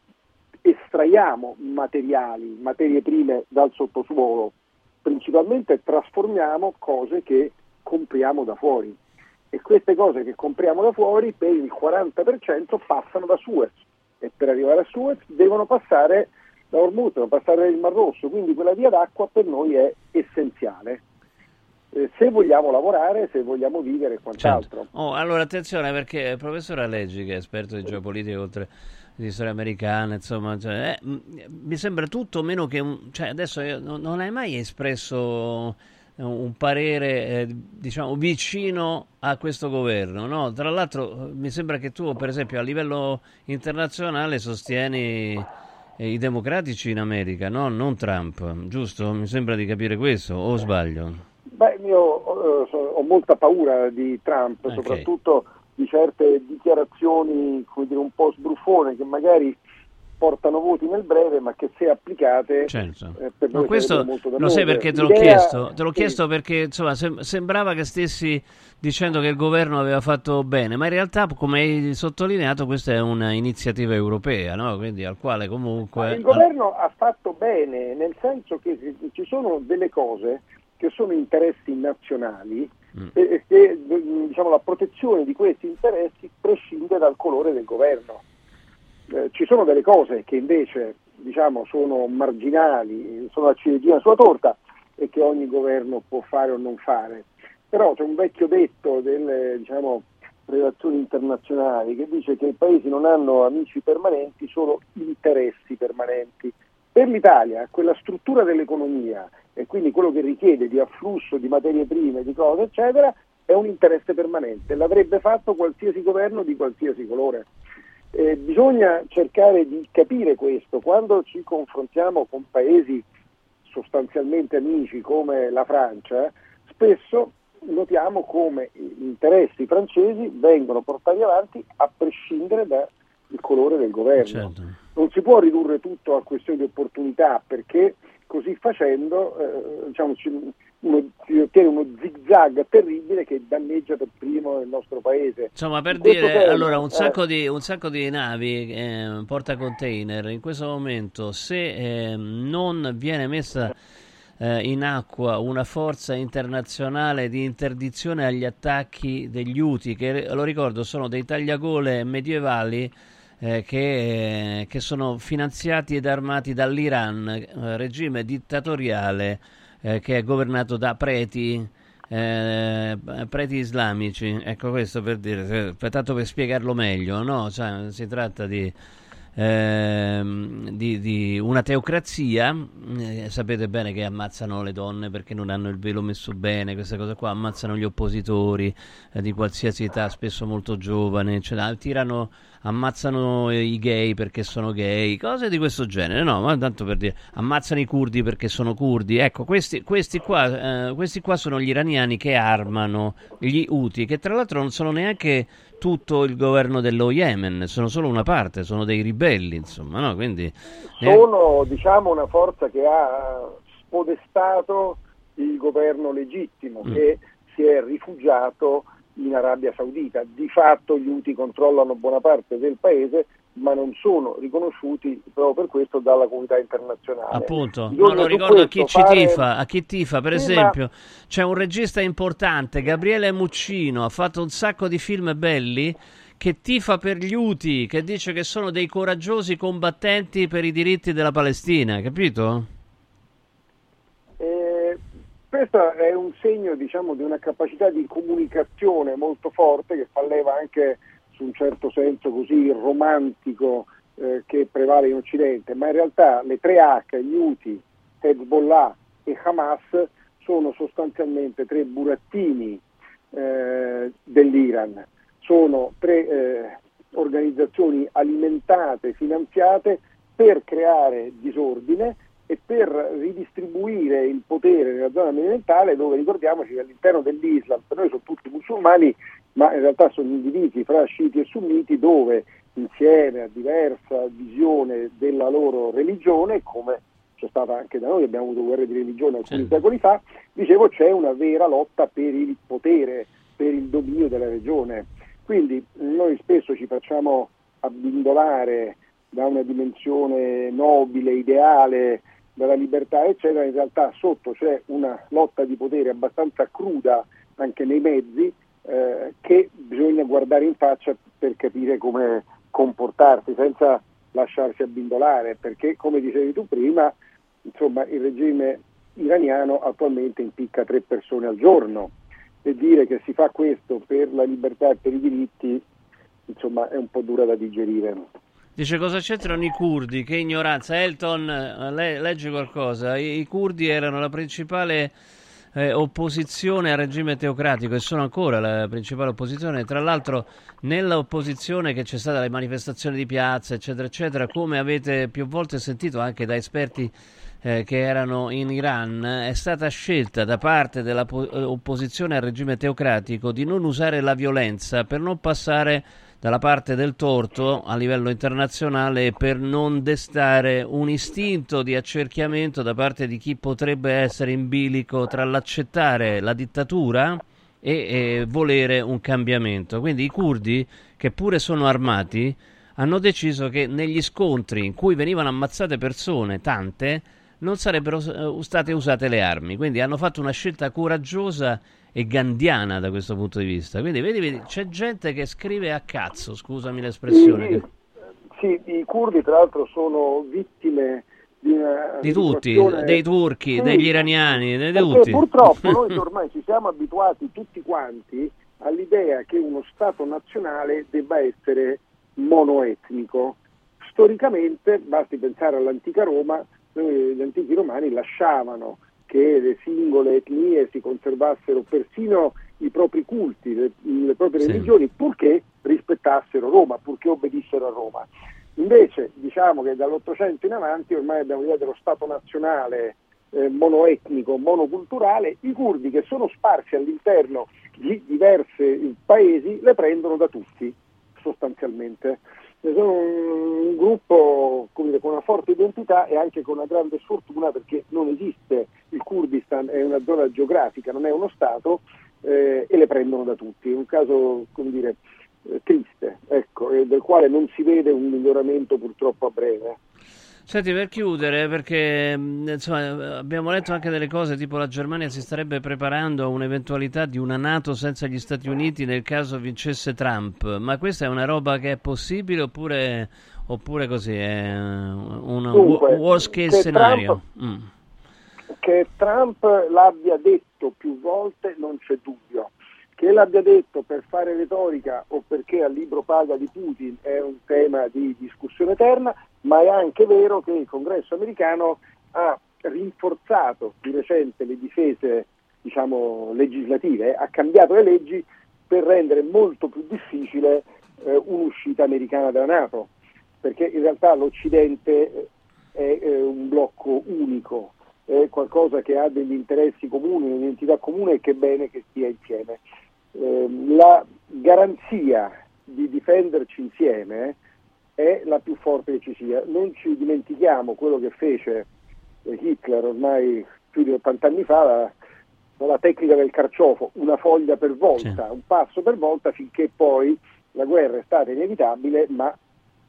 estraiamo materiali, materie prime dal sottosuolo, principalmente trasformiamo cose che compriamo da fuori, e queste cose che compriamo da fuori per il quaranta per cento passano da Suez, e per arrivare a Suez devono passare da Hormuz, devono passare il Mar Rosso, quindi quella via d'acqua per noi è essenziale. Eh, se vogliamo lavorare, se vogliamo vivere e quant'altro. Certo. Oh, allora attenzione, perché il professor Alleggi, che è esperto di geopolitica, oltre di storia americana, insomma, cioè, eh, mi sembra tutto meno che un... Cioè, adesso io, non, non hai mai espresso un parere eh, diciamo vicino a questo governo, no? Tra l'altro mi sembra che tu, per esempio, a livello internazionale sostieni i democratici in America, no? Non Trump, giusto? Mi sembra di capire questo, o sbaglio? Beh, io ho, ho molta paura di Trump, okay, soprattutto di certe dichiarazioni, come dire, un po' sbruffone, che magari portano voti nel breve, ma che se applicate... Certo. Eh, per noi questo molto da lo noi. Sai perché te l'ho L'idea... chiesto? Te l'ho chiesto sì. Perché insomma sem- sembrava che stessi dicendo che il governo aveva fatto bene, ma in realtà, come hai sottolineato, questa è un'iniziativa europea, no? Quindi al quale comunque... Ma il governo ha fatto bene, nel senso che ci sono delle cose che sono interessi nazionali mm. e che, diciamo, la protezione di questi interessi prescinde dal colore del governo. Eh, ci sono delle cose che invece, diciamo, sono marginali, sono la ciliegina sulla torta e che ogni governo può fare o non fare. Però c'è un vecchio detto delle, diciamo, relazioni internazionali che dice che i paesi non hanno amici permanenti, solo interessi permanenti. Per l'Italia quella struttura dell'economia e quindi quello che richiede di afflusso di materie prime, di cose eccetera, è un interesse permanente, l'avrebbe fatto qualsiasi governo di qualsiasi colore. Eh, bisogna cercare di capire questo quando ci confrontiamo con paesi sostanzialmente amici come la Francia. Spesso notiamo come gli interessi francesi vengono portati avanti a prescindere dal colore del governo. Certo. Non si può ridurre tutto a questioni di opportunità, perché così facendo eh, diciamo, ci, uno, si ottiene uno zigzag terribile che danneggia per primo il nostro paese. Insomma, per in dire, caso, allora, un, eh, sacco di, un sacco di navi eh, porta container, in questo momento, se eh, non viene messa eh, in acqua una forza internazionale di interdizione agli attacchi degli Houthi, che, lo ricordo, sono dei tagliagole medievali, Eh, che, eh, che sono finanziati ed armati dall'Iran, eh, regime dittatoriale eh, che è governato da preti, eh, preti islamici. Ecco, questo per dire, per, tanto per spiegarlo meglio, no? Cioè, si tratta di, eh, di, di una teocrazia, eh, sapete bene che ammazzano le donne perché non hanno il velo messo bene, queste cose qua, ammazzano gli oppositori eh, di qualsiasi età, spesso molto giovani, cioè, tirano... ammazzano i gay perché sono gay, cose di questo genere, no? Ma tanto per dire, ammazzano i curdi perché sono curdi. Ecco, questi, questi qua eh, questi qua sono gli iraniani che armano gli Houthi, che tra l'altro non sono neanche tutto il governo dello Yemen, sono solo una parte, sono dei ribelli, insomma, no? Quindi sono eh... diciamo una forza che ha spodestato il governo legittimo mm. che si è rifugiato in Arabia Saudita. Di fatto gli Houthi controllano buona parte del paese, ma non sono riconosciuti proprio per questo dalla comunità internazionale. Appunto, no, lo ricordo a chi ci fare... tifa, a chi tifa, per sì, esempio, ma... c'è un regista importante, Gabriele Muccino, ha fatto un sacco di film belli che tifa per gli Houthi, che dice che sono dei coraggiosi combattenti per i diritti della Palestina, capito? Eh, questo è un segno, diciamo, di una capacità di comunicazione molto forte che fa leva anche su un certo senso così romantico eh, che prevale in Occidente, ma in realtà le tre H, gli Houthi, Hezbollah e Hamas, sono sostanzialmente tre burattini eh, dell'Iran. Sono tre eh, organizzazioni alimentate, finanziate per creare disordine e per ridistribuire il potere nella zona mediorientale, dove ricordiamoci che all'interno dell'Islam, per noi sono tutti musulmani, ma in realtà sono individui fra sciiti e sunniti, dove insieme a diversa visione della loro religione, come c'è stata anche da noi, abbiamo avuto guerre di religione alcuni secoli fa, dicevo c'è una vera lotta per il potere, per il dominio della regione. Quindi noi spesso ci facciamo abbindolare da una dimensione nobile, ideale, dalla libertà, eccetera. In realtà sotto c'è una lotta di potere abbastanza cruda anche nei mezzi eh, che bisogna guardare in faccia per capire come comportarsi senza lasciarsi abbindolare, perché come dicevi tu prima, insomma, il regime iraniano attualmente impicca tre persone al giorno. E dire che si fa questo per la libertà e per i diritti, insomma, è un po' dura da digerire. Dice: cosa c'entrano i curdi? Che ignoranza. Elton, le, leggi qualcosa. I, i curdi erano la principale eh, opposizione al regime teocratico e sono ancora la principale opposizione. Tra l'altro, nell'opposizione che c'è stata, le manifestazioni di piazza, eccetera, eccetera, come avete più volte sentito anche da esperti Eh, che erano in Iran, è stata scelta da parte dell'opposizione al regime teocratico di non usare la violenza per non passare dalla parte del torto a livello internazionale e per non destare un istinto di accerchiamento da parte di chi potrebbe essere in bilico tra l'accettare la dittatura e, e volere un cambiamento. Quindi i curdi, che pure sono armati, hanno deciso che negli scontri in cui venivano ammazzate persone, tante, non sarebbero state usate le armi, quindi hanno fatto una scelta coraggiosa e gandiana da questo punto di vista. Quindi vedi, vedi c'è gente che scrive a cazzo, scusami l'espressione. Sì, che... sì, i curdi tra l'altro sono vittime di una... Di tutti, situazione... dei turchi, sì, degli iraniani, dei tutti. Purtroppo noi ormai ci siamo abituati tutti quanti all'idea che uno Stato nazionale debba essere monoetnico. Storicamente, basti pensare all'antica Roma, gli antichi romani lasciavano che le singole etnie si conservassero persino i propri culti, le, le proprie sì. religioni, purché rispettassero Roma, purché obbedissero a Roma. Invece diciamo che dall'Ottocento in avanti ormai abbiamo l'idea dello Stato nazionale eh, monoetnico, monoculturale. I curdi, che sono sparsi all'interno di diversi paesi, le prendono da tutti sostanzialmente. Sono un gruppo, come dire, con una forte identità e anche con una grande sfortuna, perché non esiste, il Kurdistan è una zona geografica, non è uno Stato, eh, e le prendono da tutti. È un caso, come dire, triste, ecco, e del quale non si vede un miglioramento purtroppo a breve. Senti, per chiudere, perché insomma abbiamo letto anche delle cose tipo la Germania si starebbe preparando a un'eventualità di una NATO senza gli Stati Uniti nel caso vincesse Trump, ma questa è una roba che è possibile oppure, oppure così, è un Dunque, worst case che scenario? Trump, mm. Che Trump l'abbia detto più volte non c'è dubbio, che l'abbia detto per fare retorica o perché al libro paga di Putin è un tema di discussione eterna, ma è anche vero che il Congresso americano ha rinforzato di recente le difese, diciamo, legislative, ha cambiato le leggi per rendere molto più difficile eh, un'uscita americana dalla NATO, perché in realtà l'Occidente è eh, un blocco unico, è qualcosa che ha degli interessi comuni, un'identità comune, e che è bene che stia insieme. Eh, la garanzia di difenderci insieme è la più forte che ci sia. Non ci dimentichiamo quello che fece Hitler ormai più di ottanta anni fa, la, la tecnica del carciofo, una foglia per volta, sì. un passo per volta, finché poi la guerra è stata inevitabile, ma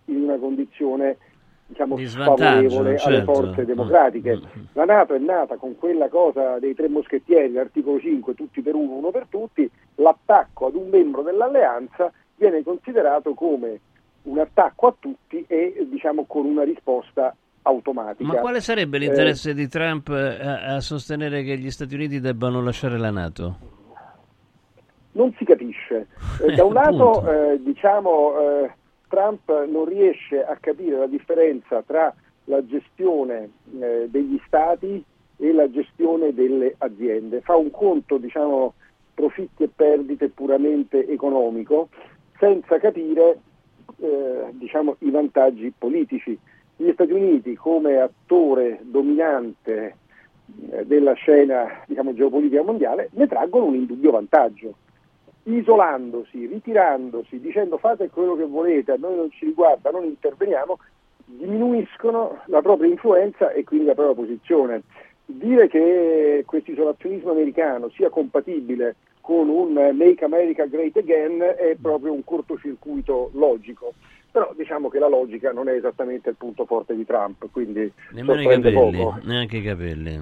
in una condizione, diciamo, sfavorevole, certo, alle forze democratiche. La NATO è nata con quella cosa dei tre moschettieri, l'articolo cinque, tutti per uno, uno per tutti, l'attacco ad un membro dell'alleanza viene considerato come un attacco a tutti e, diciamo, con una risposta automatica. Ma quale sarebbe l'interesse eh, di Trump a, a sostenere che gli Stati Uniti debbano lasciare la NATO? Non si capisce. Eh, da un lato, eh, diciamo, eh, Trump non riesce a capire la differenza tra la gestione eh, degli stati e la gestione delle aziende. Fa un conto, diciamo, profitti e perdite puramente economico, senza capire eh, diciamo, i vantaggi politici. Gli Stati Uniti, come attore dominante eh, della scena, diciamo, geopolitica mondiale, ne traggono un indubbio vantaggio. Isolandosi, ritirandosi, dicendo fate quello che volete, a noi non ci riguarda, non interveniamo, diminuiscono la propria influenza e quindi la propria posizione. Dire che questo isolazionismo americano sia compatibile con un Make America Great Again è proprio un cortocircuito logico. Però diciamo che la logica non è esattamente il punto forte di Trump, quindi nemmeno i capelli, poco. neanche i capelli.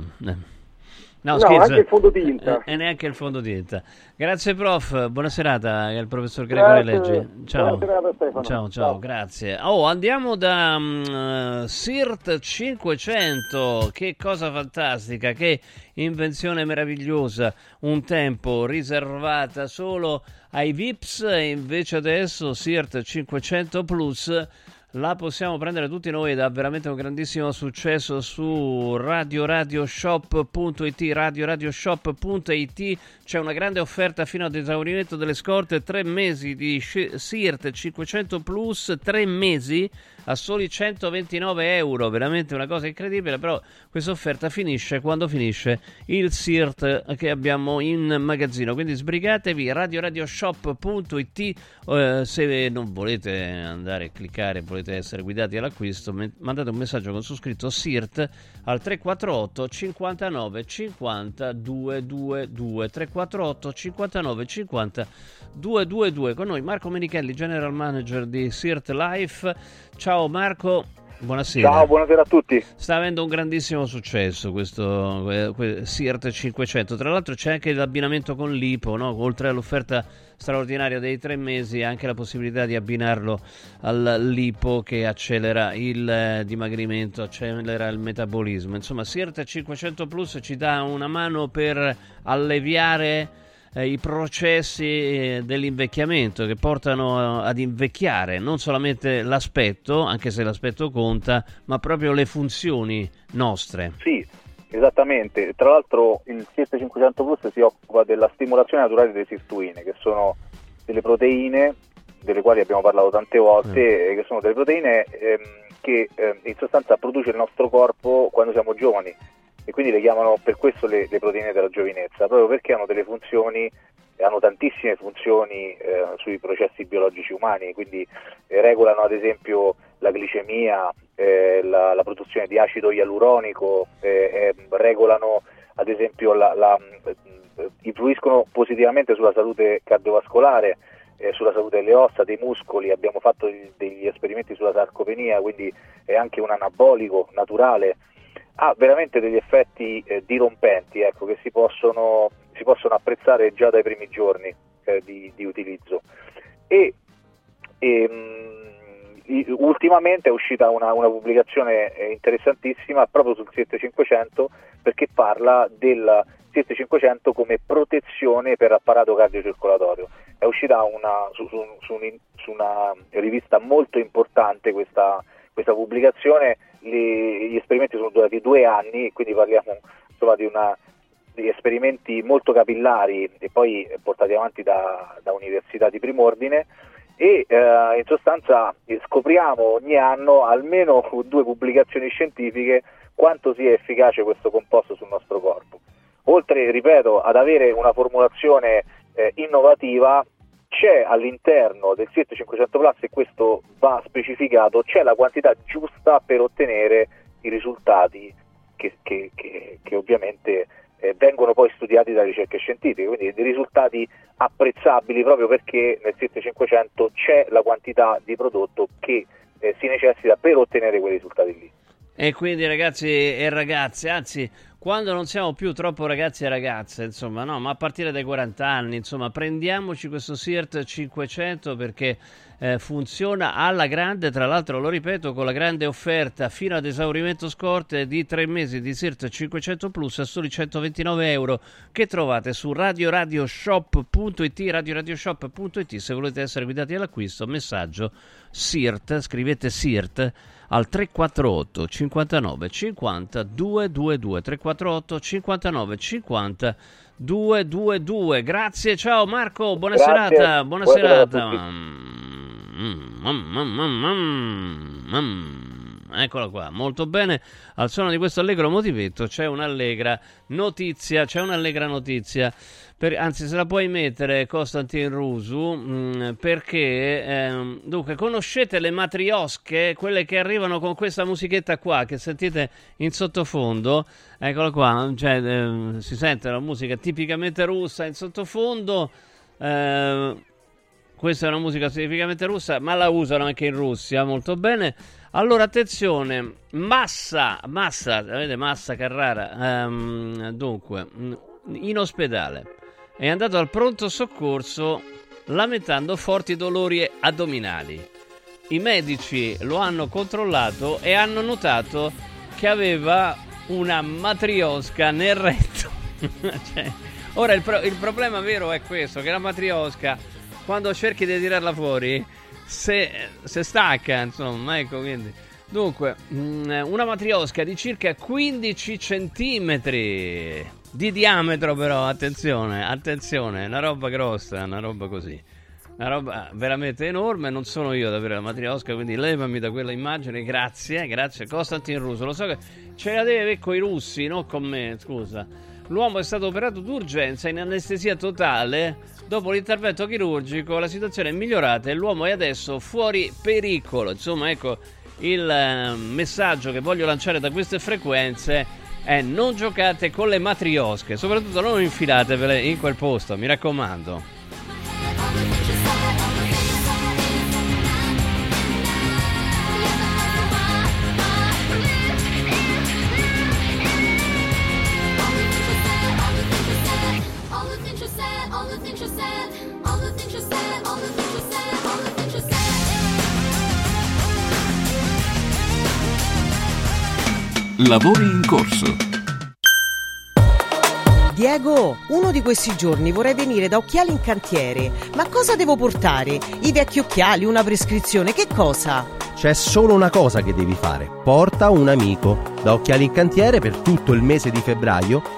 No, no anche il fondotinta. E neanche il fondotinta. Grazie prof, buona serata al professor Gregorio Legge. Ciao. Buona serata Stefano. Ciao, ciao, ciao, grazie. Oh, andiamo da um, Sirt cinquecento, che cosa fantastica, che invenzione meravigliosa, un tempo riservata solo ai V I Ps, e invece adesso Sirt cinquecento Plus la possiamo prendere tutti noi ed ha veramente un grandissimo successo su radio radio shop punto it, radio radio shop punto it. C'è una grande offerta fino ad esaurimento delle scorte, tre mesi di Sirt cinquecento Plus, tre mesi a soli centoventinove euro, veramente una cosa incredibile. Però questa offerta finisce quando finisce il Sirt che abbiamo in magazzino, quindi sbrigatevi, radio radio shop punto it. Eh, se non volete andare a cliccare, volete essere guidati all'acquisto, mandate un messaggio con su scritto Sirt al tre quattro otto cinquantanove cinquanta duecentoventidue, tre quattro otto cinquantanove cinquanta duecentoventidue. Con noi Marco Menichelli, general manager di Sirt Life. Ciao Marco, buonasera. Ciao, buonasera a tutti. Sta avendo un grandissimo successo questo eh, que, Sirt cinquecento, tra l'altro c'è anche l'abbinamento con l'I P O, no? Oltre all'offerta straordinaria dei tre mesi, anche la possibilità di abbinarlo all'I P O che accelera il eh, dimagrimento, accelera il metabolismo. Insomma, Sirt cinquecento Plus ci dà una mano per alleviare eh, i processi eh, dell'invecchiamento che portano eh, ad invecchiare non solamente l'aspetto, anche se l'aspetto conta, ma proprio le funzioni nostre. Sì, esattamente. Tra l'altro il Sirt cinquecento Plus si occupa della stimolazione naturale delle sirtuine, che sono delle proteine delle quali abbiamo parlato tante volte, mm. che sono delle proteine ehm, che ehm, in sostanza produce il nostro corpo quando siamo giovani, e quindi le chiamano per questo le, le proteine della giovinezza, proprio perché hanno delle funzioni, hanno tantissime funzioni eh, sui processi biologici umani, quindi eh, regolano ad esempio la glicemia, eh, la, la produzione di acido ialuronico, eh, eh, regolano ad esempio, la, la, eh, influiscono positivamente sulla salute cardiovascolare, eh, sulla salute delle ossa, dei muscoli. Abbiamo fatto degli, degli esperimenti sulla sarcopenia, quindi è anche un anabolico naturale. Ha ah, veramente degli effetti eh, dirompenti, ecco, che si possono, si possono apprezzare già dai primi giorni eh, di, di utilizzo. E, e mh, ultimamente è uscita una, una pubblicazione interessantissima proprio sul Sirt cinquecento, perché parla del Sirt cinquecento come protezione per apparato cardiocircolatorio. È uscita una, su, su, su, un, su una rivista molto importante questa questa pubblicazione. Gli esperimenti sono durati due anni, quindi parliamo insomma di una di esperimenti molto capillari e poi portati avanti da, da università di prim'ordine, e eh, in sostanza scopriamo ogni anno almeno due pubblicazioni scientifiche quanto sia efficace questo composto sul nostro corpo. Oltre, ripeto, ad avere una formulazione eh, innovativa, c'è all'interno del Sirt cinquecento Plus, e questo va specificato, c'è la quantità giusta per ottenere i risultati che, che, che, che ovviamente eh, vengono poi studiati da ricerche scientifiche, quindi dei risultati apprezzabili, proprio perché nel Sirt cinquecento c'è la quantità di prodotto che eh, si necessita per ottenere quei risultati lì. E quindi ragazzi e ragazze, anzi quando non siamo più troppo ragazzi e ragazze, insomma, no, ma a partire dai quaranta anni, insomma, prendiamoci questo S I R T cinquecento perché eh, funziona alla grande, tra l'altro lo ripeto, con la grande offerta fino ad esaurimento scorte di tre mesi di S I R T cinquecento Plus a soli centoventinove euro, che trovate su radio radio shop punto it, radio radio shop punto it, se volete essere guidati all'acquisto. Messaggio S I R T, scrivete S I R T al tre quattro otto cinquantanove cinquanta duecentoventidue, tre quattro otto cinquantanove cinquanta duecentoventidue. Grazie, ciao Marco, buona Grazie. serata, buona Buon serata. Mm, mm, mm, mm, mm. Eccola qua, molto bene. Al suono di questo allegro motivetto c'è un'allegra notizia, c'è un'allegra notizia. Per, anzi, se la puoi mettere, Costantin Rusu, mh, perché ehm, dunque conoscete le matriosche, quelle che arrivano con questa musichetta qua che sentite in sottofondo? Eccola qua, cioè, ehm, si sente la musica tipicamente russa in sottofondo. Ehm, questa è una musica tipicamente russa, ma la usano anche in Russia, molto bene. Allora, attenzione, Massa, Massa, vedete, Massa Carrara, ehm, dunque, in ospedale. È andato al pronto soccorso lamentando forti dolori addominali. I medici lo hanno controllato e hanno notato che aveva una matriosca nel retto. Cioè, ora il, pro- il problema vero è questo, che la matriosca, quando cerchi di tirarla fuori, se, se stacca, insomma, ecco, quindi... Dunque, una matriosca di circa quindici centimetri... di diametro, però, attenzione, attenzione, una roba grossa, una roba così, una roba veramente enorme. Non sono io ad avere la matriosca, quindi levami da quella immagine, grazie, grazie, Costantin Russo. Lo so che ce la deve avere con i russi, non con me, scusa. L'uomo è stato operato d'urgenza in anestesia totale. Dopo l'intervento chirurgico la situazione è migliorata e l'uomo è adesso fuori pericolo. Insomma, ecco, il messaggio che voglio lanciare da queste frequenze Eh, non giocate con le matriosche, soprattutto non infilatevele in quel posto, mi raccomando. Lavori in corso. Diego, uno di questi giorni vorrei venire da Occhiali in Cantiere. Ma cosa devo portare? I vecchi occhiali, una prescrizione, che cosa? C'è solo una cosa che devi fare. Porta un amico. Da Occhiali in Cantiere per tutto il mese di febbraio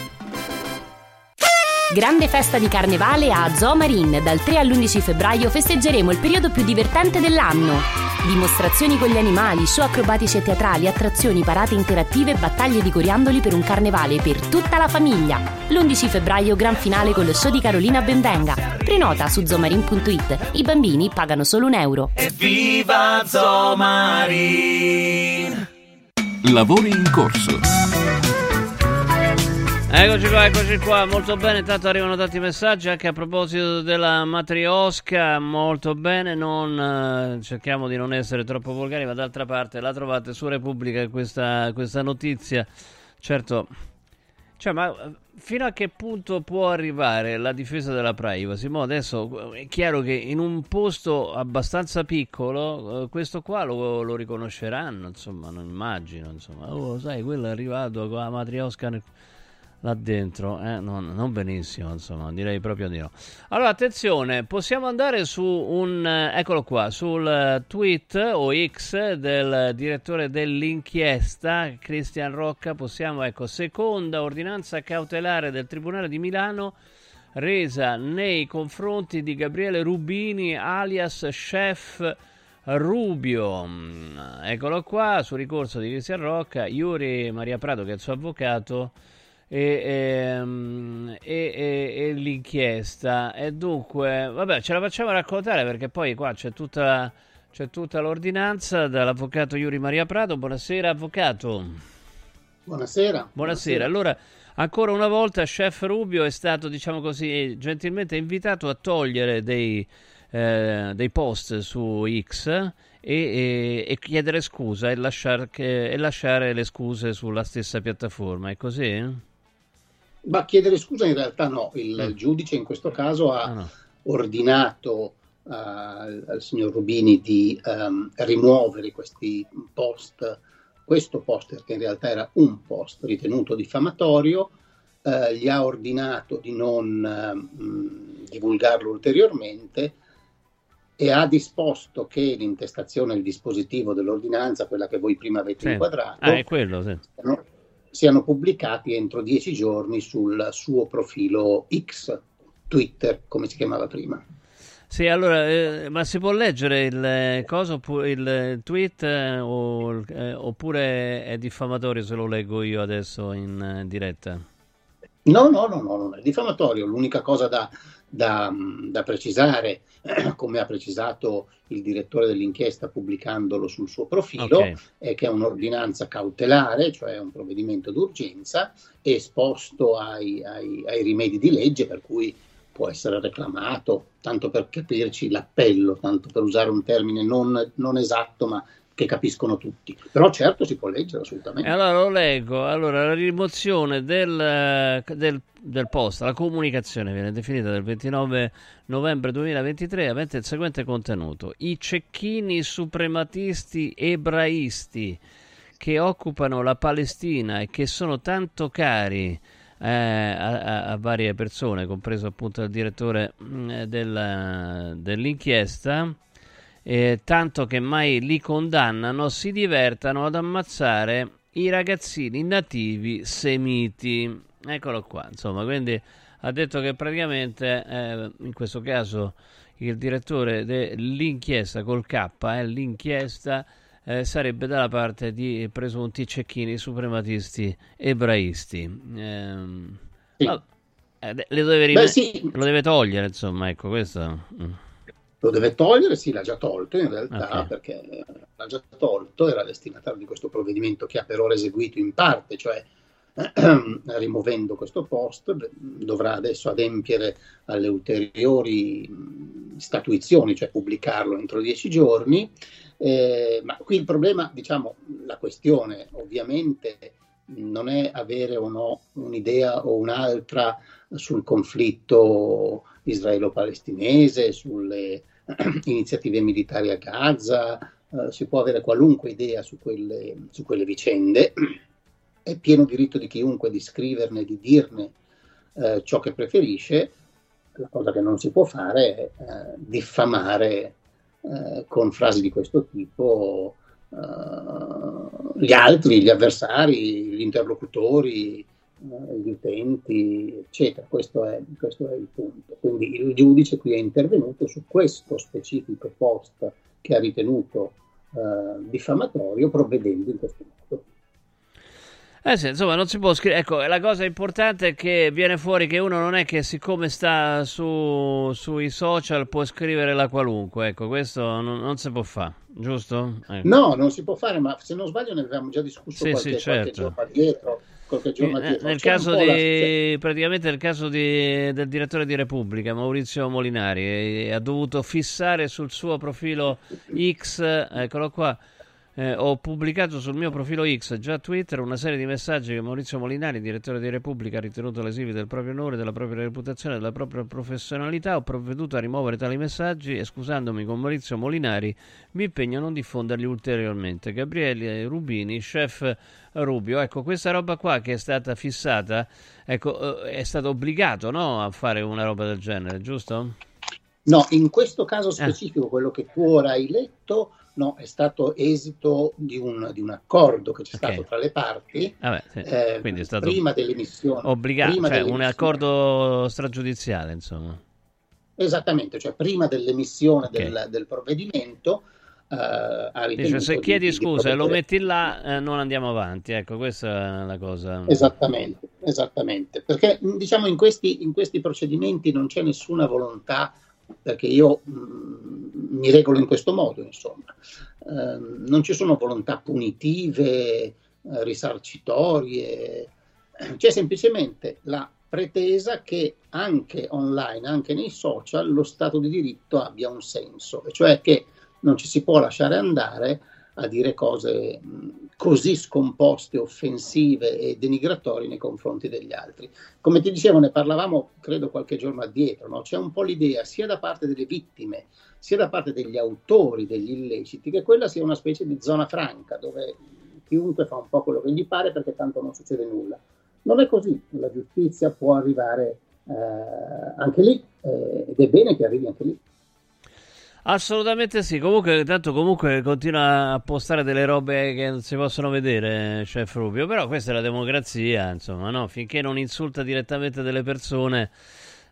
Grande festa di carnevale a Zoomarin. Dal tre all'undici febbraio festeggeremo il periodo più divertente dell'anno. Dimostrazioni con gli animali, show acrobatici e teatrali, attrazioni, parate interattive e battaglie di coriandoli per un carnevale per tutta la famiglia. L'undici febbraio gran finale con lo show di Carolina Benvenga. Prenota su zoomarin punto it. I bambini pagano solo un euro. Evviva Zoomarin! Lavori in corso. Eccoci qua, eccoci qua, molto bene, intanto arrivano tanti messaggi anche a proposito della matriosca, molto bene, non eh, cerchiamo di non essere troppo volgari, ma d'altra parte la trovate su Repubblica questa, questa notizia, certo, cioè ma fino a che punto può arrivare la difesa della privacy? Mo adesso è chiaro che in un posto abbastanza piccolo eh, questo qua lo, lo riconosceranno, insomma, non immagino, insomma, oh sai, quello è arrivato con la matriosca nel... là dentro, eh? non, non benissimo, insomma, direi proprio di no. Allora, attenzione, possiamo andare su un, eccolo qua, sul tweet o X del direttore dell'inchiesta, Cristian Rocca, possiamo, ecco, seconda ordinanza cautelare del Tribunale di Milano resa nei confronti di Gabriele Rubini, alias Chef Rubio, eccolo qua, su ricorso di Cristian Rocca, Iuri Maria Prado, che è il suo avvocato, E, e, e, e l'inchiesta. E dunque, vabbè, ce la facciamo raccontare perché poi qua c'è tutta, c'è tutta l'ordinanza dall'avvocato Iuri Maria Prado. Buonasera, avvocato. Buonasera. Buonasera. Allora, ancora una volta Chef Rubio è stato, diciamo così, gentilmente invitato a togliere dei, eh, dei post su X e, e, e chiedere scusa e, lasciar, e lasciare le scuse sulla stessa piattaforma. È così? Ma chiedere scusa in realtà no, il mm. giudice in questo caso ha ah, no. ordinato uh, al signor Rubini di um, rimuovere questi post, questo post perché in realtà era un post ritenuto diffamatorio, uh, gli ha ordinato di non uh, mh, divulgarlo ulteriormente e ha disposto che l'intestazione al dispositivo dell'ordinanza, quella che voi prima avete sì. inquadrato, ah, è quello, sì. no? siano pubblicati entro dieci giorni sul suo profilo X, Twitter, come si chiamava prima. Sì, allora, eh, ma si può leggere il cosa, il tweet eh, o, eh, oppure è diffamatorio se lo leggo io adesso in eh, diretta? No, no, no, no, non è diffamatorio. L'unica cosa da, da, da precisare, come ha precisato il direttore dell'inchiesta pubblicandolo sul suo profilo, okay, è che è un'ordinanza cautelare, cioè un provvedimento d'urgenza esposto ai, ai, ai rimedi di legge, per cui può essere reclamato, tanto per capirci l'appello, tanto per usare un termine non, non esatto, ma che capiscono tutti, però certo si può leggere assolutamente. Allora lo leggo. Allora, la rimozione del, del, del post, la comunicazione viene definita del ventinove novembre duemilaventitré, avente il seguente contenuto: i cecchini suprematisti ebraisti che occupano la Palestina e che sono tanto cari eh, a, a varie persone, compreso appunto il direttore mh, della, dell'inchiesta, Eh, tanto che mai li condannano, si divertano ad ammazzare i ragazzini nativi semiti. Eccolo qua, insomma, quindi ha detto che praticamente eh, in questo caso il direttore dell'inchiesta col K, eh, l'inchiesta eh, sarebbe dalla parte di presunti cecchini suprematisti ebraisti. Eh, sì. no, eh, le deve rim- Beh, sì. Lo deve togliere, insomma, ecco questo. Mm. Lo deve togliere, sì, l'ha già tolto in realtà, okay, perché l'ha già tolto, era destinatario di questo provvedimento che ha per ora eseguito in parte, cioè ehm, rimuovendo questo post dovrà adesso adempiere alle ulteriori mh, statuizioni, cioè pubblicarlo entro dieci giorni, eh, ma qui il problema, diciamo, la questione ovviamente non è avere o no un'idea o un'altra sul conflitto israelo-palestinese, sulle iniziative militari a Gaza, eh, si può avere qualunque idea su quelle, su quelle vicende, è pieno diritto di chiunque di scriverne, di dirne eh, ciò che preferisce. La cosa che non si può fare è eh, diffamare eh, con frasi di questo tipo eh, gli altri, gli avversari, gli interlocutori, gli utenti, eccetera. Questo è, questo è il punto. Quindi il giudice qui è intervenuto su questo specifico post che ha ritenuto eh, diffamatorio, provvedendo in questo modo. Eh sì, insomma, non si può scrivere. Ecco, la cosa importante è che viene fuori che uno non è che, siccome sta su, sui social, può scrivere la qualunque. Ecco, questo non, non si può fare, giusto? Ecco. No, non si può fare, ma se non sbaglio ne avevamo già discusso sì, qualche, sì, certo. qualche giorno dietro. Nel, nel caso di, la... praticamente nel caso di, del direttore di Repubblica, Maurizio Molinari, eh, ha dovuto fissare sul suo profilo X, eccolo qua, eh, ho pubblicato sul mio profilo X, già Twitter, una serie di messaggi che Maurizio Molinari, direttore di Repubblica, ha ritenuto lesivi del proprio onore, della propria reputazione, della propria professionalità. Ho provveduto a rimuovere tali messaggi e, scusandomi con Maurizio Molinari, mi impegno a non diffonderli ulteriormente. Gabriele Rubini, chef Rubio. Ecco, questa roba qua che è stata fissata, ecco, è stato obbligato, no, a fare una roba del genere, giusto? No, in questo caso specifico, eh. quello che tu ora hai letto, no, è stato esito di un, di un accordo che c'è okay. stato tra le parti, ah beh, sì. eh, quindi è stato prima dell'emissione. Obbligato, prima cioè dell'emissione. Un accordo stragiudiziale, insomma. Esattamente, cioè prima dell'emissione okay. del, del provvedimento. Uh, Dice, se chiedi di, scusa e lo metti là, eh, non andiamo avanti. Ecco, questa è la cosa. Esattamente, esattamente. Perché diciamo in questi, in questi procedimenti non c'è nessuna volontà, perché io mh, mi regolo in questo modo, insomma, uh, non ci sono volontà punitive, uh, risarcitorie, c'è semplicemente la pretesa che anche online, anche nei social, lo Stato di diritto abbia un senso, cioè che non ci si può lasciare andare a dire cose così scomposte, offensive e denigratorie nei confronti degli altri. Come ti dicevo, ne parlavamo credo qualche giorno addietro, no? C'è un po' l'idea sia da parte delle vittime, sia da parte degli autori degli illeciti, che quella sia una specie di zona franca dove chiunque fa un po' quello che gli pare perché tanto non succede nulla. Non è così, la giustizia può arrivare eh, anche lì eh, ed è bene che arrivi anche lì. Assolutamente sì, comunque tanto comunque continua a postare delle robe che non si possono vedere, Chef Rubio, però questa è la democrazia, insomma, no? Finché non insulta direttamente delle persone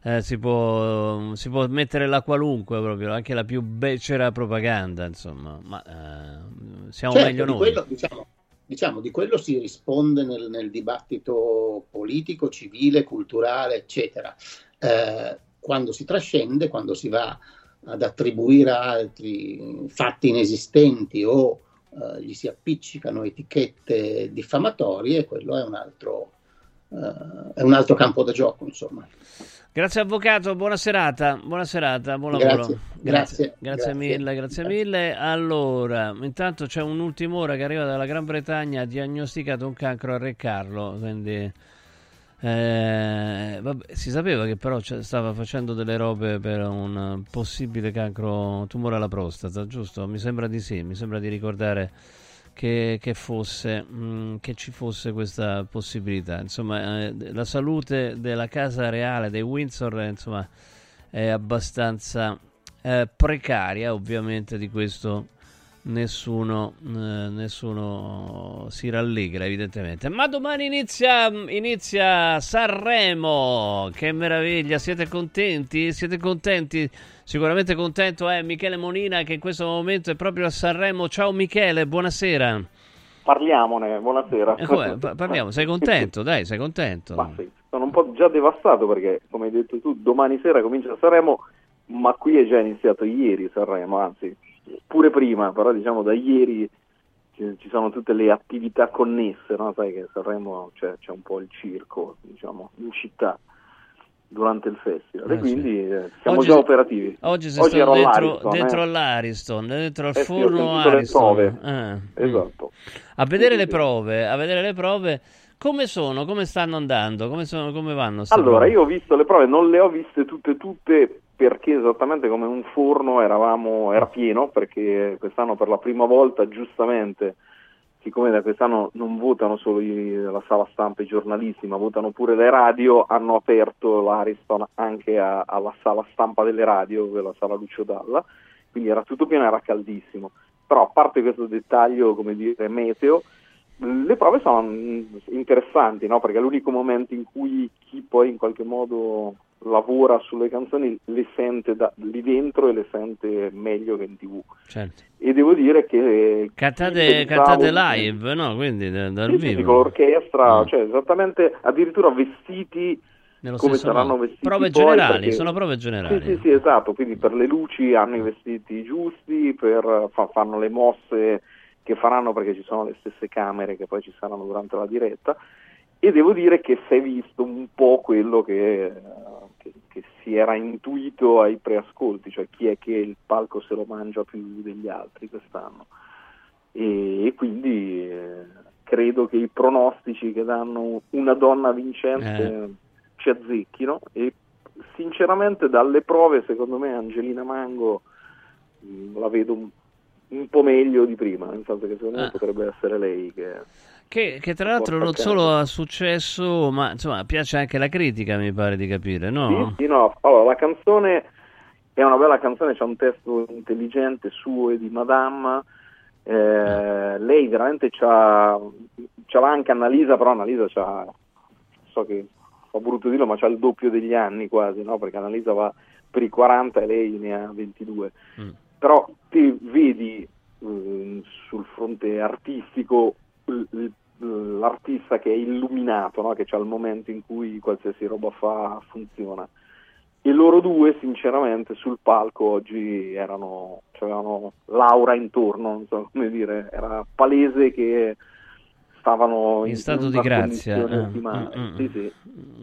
eh, si può, si può mettere la qualunque, proprio anche la più becera propaganda, insomma, ma eh, siamo certo, meglio noi. Quello, diciamo, diciamo, di quello si risponde nel, nel dibattito politico, civile, culturale, eccetera. Eh, quando si trascende, quando si va ad attribuire a altri fatti inesistenti o eh, gli si appiccicano etichette diffamatorie, quello è un altro, eh, è un altro campo da gioco, insomma. Grazie avvocato, buona serata, buona serata, buon lavoro. Grazie, grazie, grazie, grazie mille, grazie, grazie mille. Allora, intanto c'è un'ultima ora che arriva dalla Gran Bretagna, ha diagnosticato un cancro a Re Carlo, quindi eh, vabbè, si sapeva che però stava facendo delle robe per un possibile cancro, tumore alla prostata, giusto? Mi sembra di sì, mi sembra di ricordare che, che fosse, mh, che ci fosse questa possibilità. Insomma, eh, la salute della casa reale dei Windsor, insomma, è abbastanza eh, precaria. Ovviamente di questo nessuno, eh, nessuno si rallegra, evidentemente. Ma domani inizia, inizia Sanremo, che meraviglia! Siete contenti? Siete contenti? Sicuramente contento è Michele Monina, che in questo momento è proprio a Sanremo. Ciao Michele, buonasera. Parliamone, buonasera. Eh, come, pa- parliamo, sei contento? Dai, sei contento. Ma sì, sono un po' già devastato perché, come hai detto tu, domani sera comincia Sanremo, ma qui è già iniziato ieri Sanremo, anzi, pure prima, però diciamo da ieri ci sono tutte le attività connesse, no? Sai che Sanremo c'è, c'è un po' il circo, diciamo, in città, durante il festival, eh, e quindi sì. eh, siamo oggi, già operativi. Oggi si stanno dentro, dentro eh? all'Ariston, dentro al eh sì, forno Ariston. Eh. Esatto. A vedere sì, le sì. prove, a vedere le prove, come sono, come stanno andando, come sono, come vanno? Allora, prove? Io ho visto le prove, non le ho viste tutte tutte perché esattamente come un forno eravamo era pieno, perché quest'anno per la prima volta, giustamente, siccome da quest'anno non votano solo la sala stampa e i giornalisti, ma votano pure le radio, hanno aperto l'Ariston anche a, alla sala stampa delle radio, quella sala Lucio Dalla, quindi era tutto pieno, era caldissimo. Però a parte questo dettaglio, come dire, meteo, le prove sono interessanti, no? Perché è l'unico momento in cui chi poi in qualche modo lavora sulle canzoni le sente da, lì dentro e le sente meglio che in tv. Certo. E devo dire che cantate, cantate live, no? Quindi dal da sì, vivo con l'orchestra, oh. cioè esattamente, addirittura vestiti nello come saranno modo. Vestiti prove poi, generali perché... sono prove generali. Sì, sì, sì, esatto, quindi per le luci hanno i vestiti giusti, per fa, fanno le mosse che faranno, perché ci sono le stesse camere che poi ci saranno durante la diretta. E devo dire che si è visto un po' quello che, che, che si era intuito ai preascolti, cioè chi è che il palco se lo mangia più degli altri quest'anno. E, e quindi eh, credo che i pronostici che danno una donna vincente eh. ci azzecchino, e sinceramente dalle prove secondo me Angelina Mango mh, la vedo un, un po' meglio di prima, nel senso che secondo me eh. potrebbe essere lei che... Che, che tra l'altro non solo ha successo, ma insomma piace anche la critica, mi pare di capire, no? Sì, sì, no. Allora, la canzone è una bella canzone, c'è un testo intelligente suo e di Madame. Eh, eh. Lei veramente c'ha, ce l'ha anche Annalisa, però Annalisa c'ha, so che ho brutto dirlo, ma c'ha il doppio degli anni quasi, no? Perché Annalisa va per i quaranta e lei ne ha ventidue. Mm. Però ti vedi eh, sul fronte artistico l'artista che è illuminato, no? Che c'ha il momento in cui qualsiasi roba fa funziona, e loro due sinceramente sul palco oggi erano, c'erano l'aura intorno, non so come dire, era palese che stavano in, in stato di grazia, eh. di mm-hmm. sì, sì.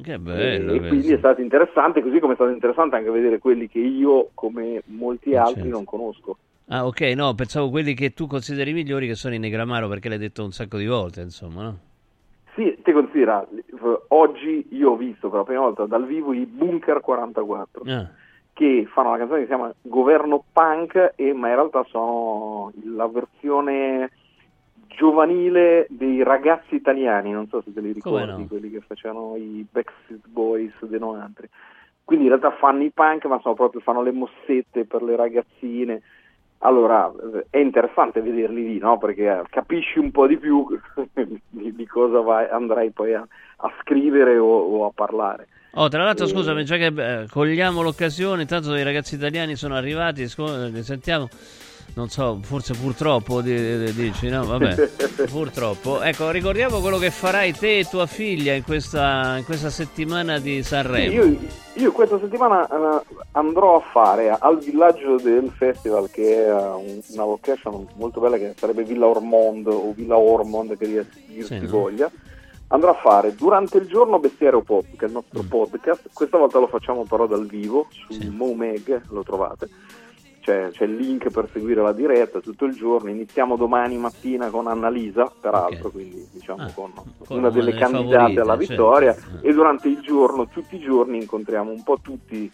Che bello, e, e quindi è stato interessante, così come è stato interessante anche vedere quelli che io come molti ah, altri certo. non conosco. Ah, ok, no, pensavo quelli che tu consideri migliori, che sono i Negramaro, perché l'hai detto un sacco di volte, insomma, no? Sì, te considera, oggi io ho visto per la prima volta dal vivo i Bunker quarantaquattro, ah. che fanno una canzone che si chiama Governo Punk, e, ma in realtà sono la versione giovanile dei Ragazzi Italiani, non so se te li ricordi, no? Quelli che facevano i Backstreet Boys dei novanta. Quindi in realtà fanno i punk, ma sono proprio, fanno le mossette per le ragazzine. Allora, è interessante vederli lì, no? Perché capisci un po' di più di, di cosa vai, andrai poi a, a scrivere o, o a parlare. Oh, tra l'altro, e... scusami, già che eh, cogliamo l'occasione, intanto i Ragazzi Italiani sono arrivati, scu- li sentiamo. non so, forse purtroppo dici, no? Vabbè, purtroppo. Ecco, ricordiamo quello che farai te e tua figlia in questa, in questa settimana di Sanremo. Io, io questa settimana andrò a fare al villaggio del festival, che è una location molto bella, che sarebbe Villa Ormond o Villa Ormond, che dir si sì, no? voglia. Andrò a fare durante il giorno Bestiario Pop, che è il nostro mm. podcast. Questa volta lo facciamo però dal vivo, su sì. Momeg, lo trovate. C'è, c'è il link per seguire la diretta tutto il giorno. Iniziamo domani mattina con Annalisa, peraltro, okay. quindi diciamo ah, con, con una delle candidate favorite, alla vittoria, certo. E durante il giorno, tutti i giorni, incontriamo un po' tutti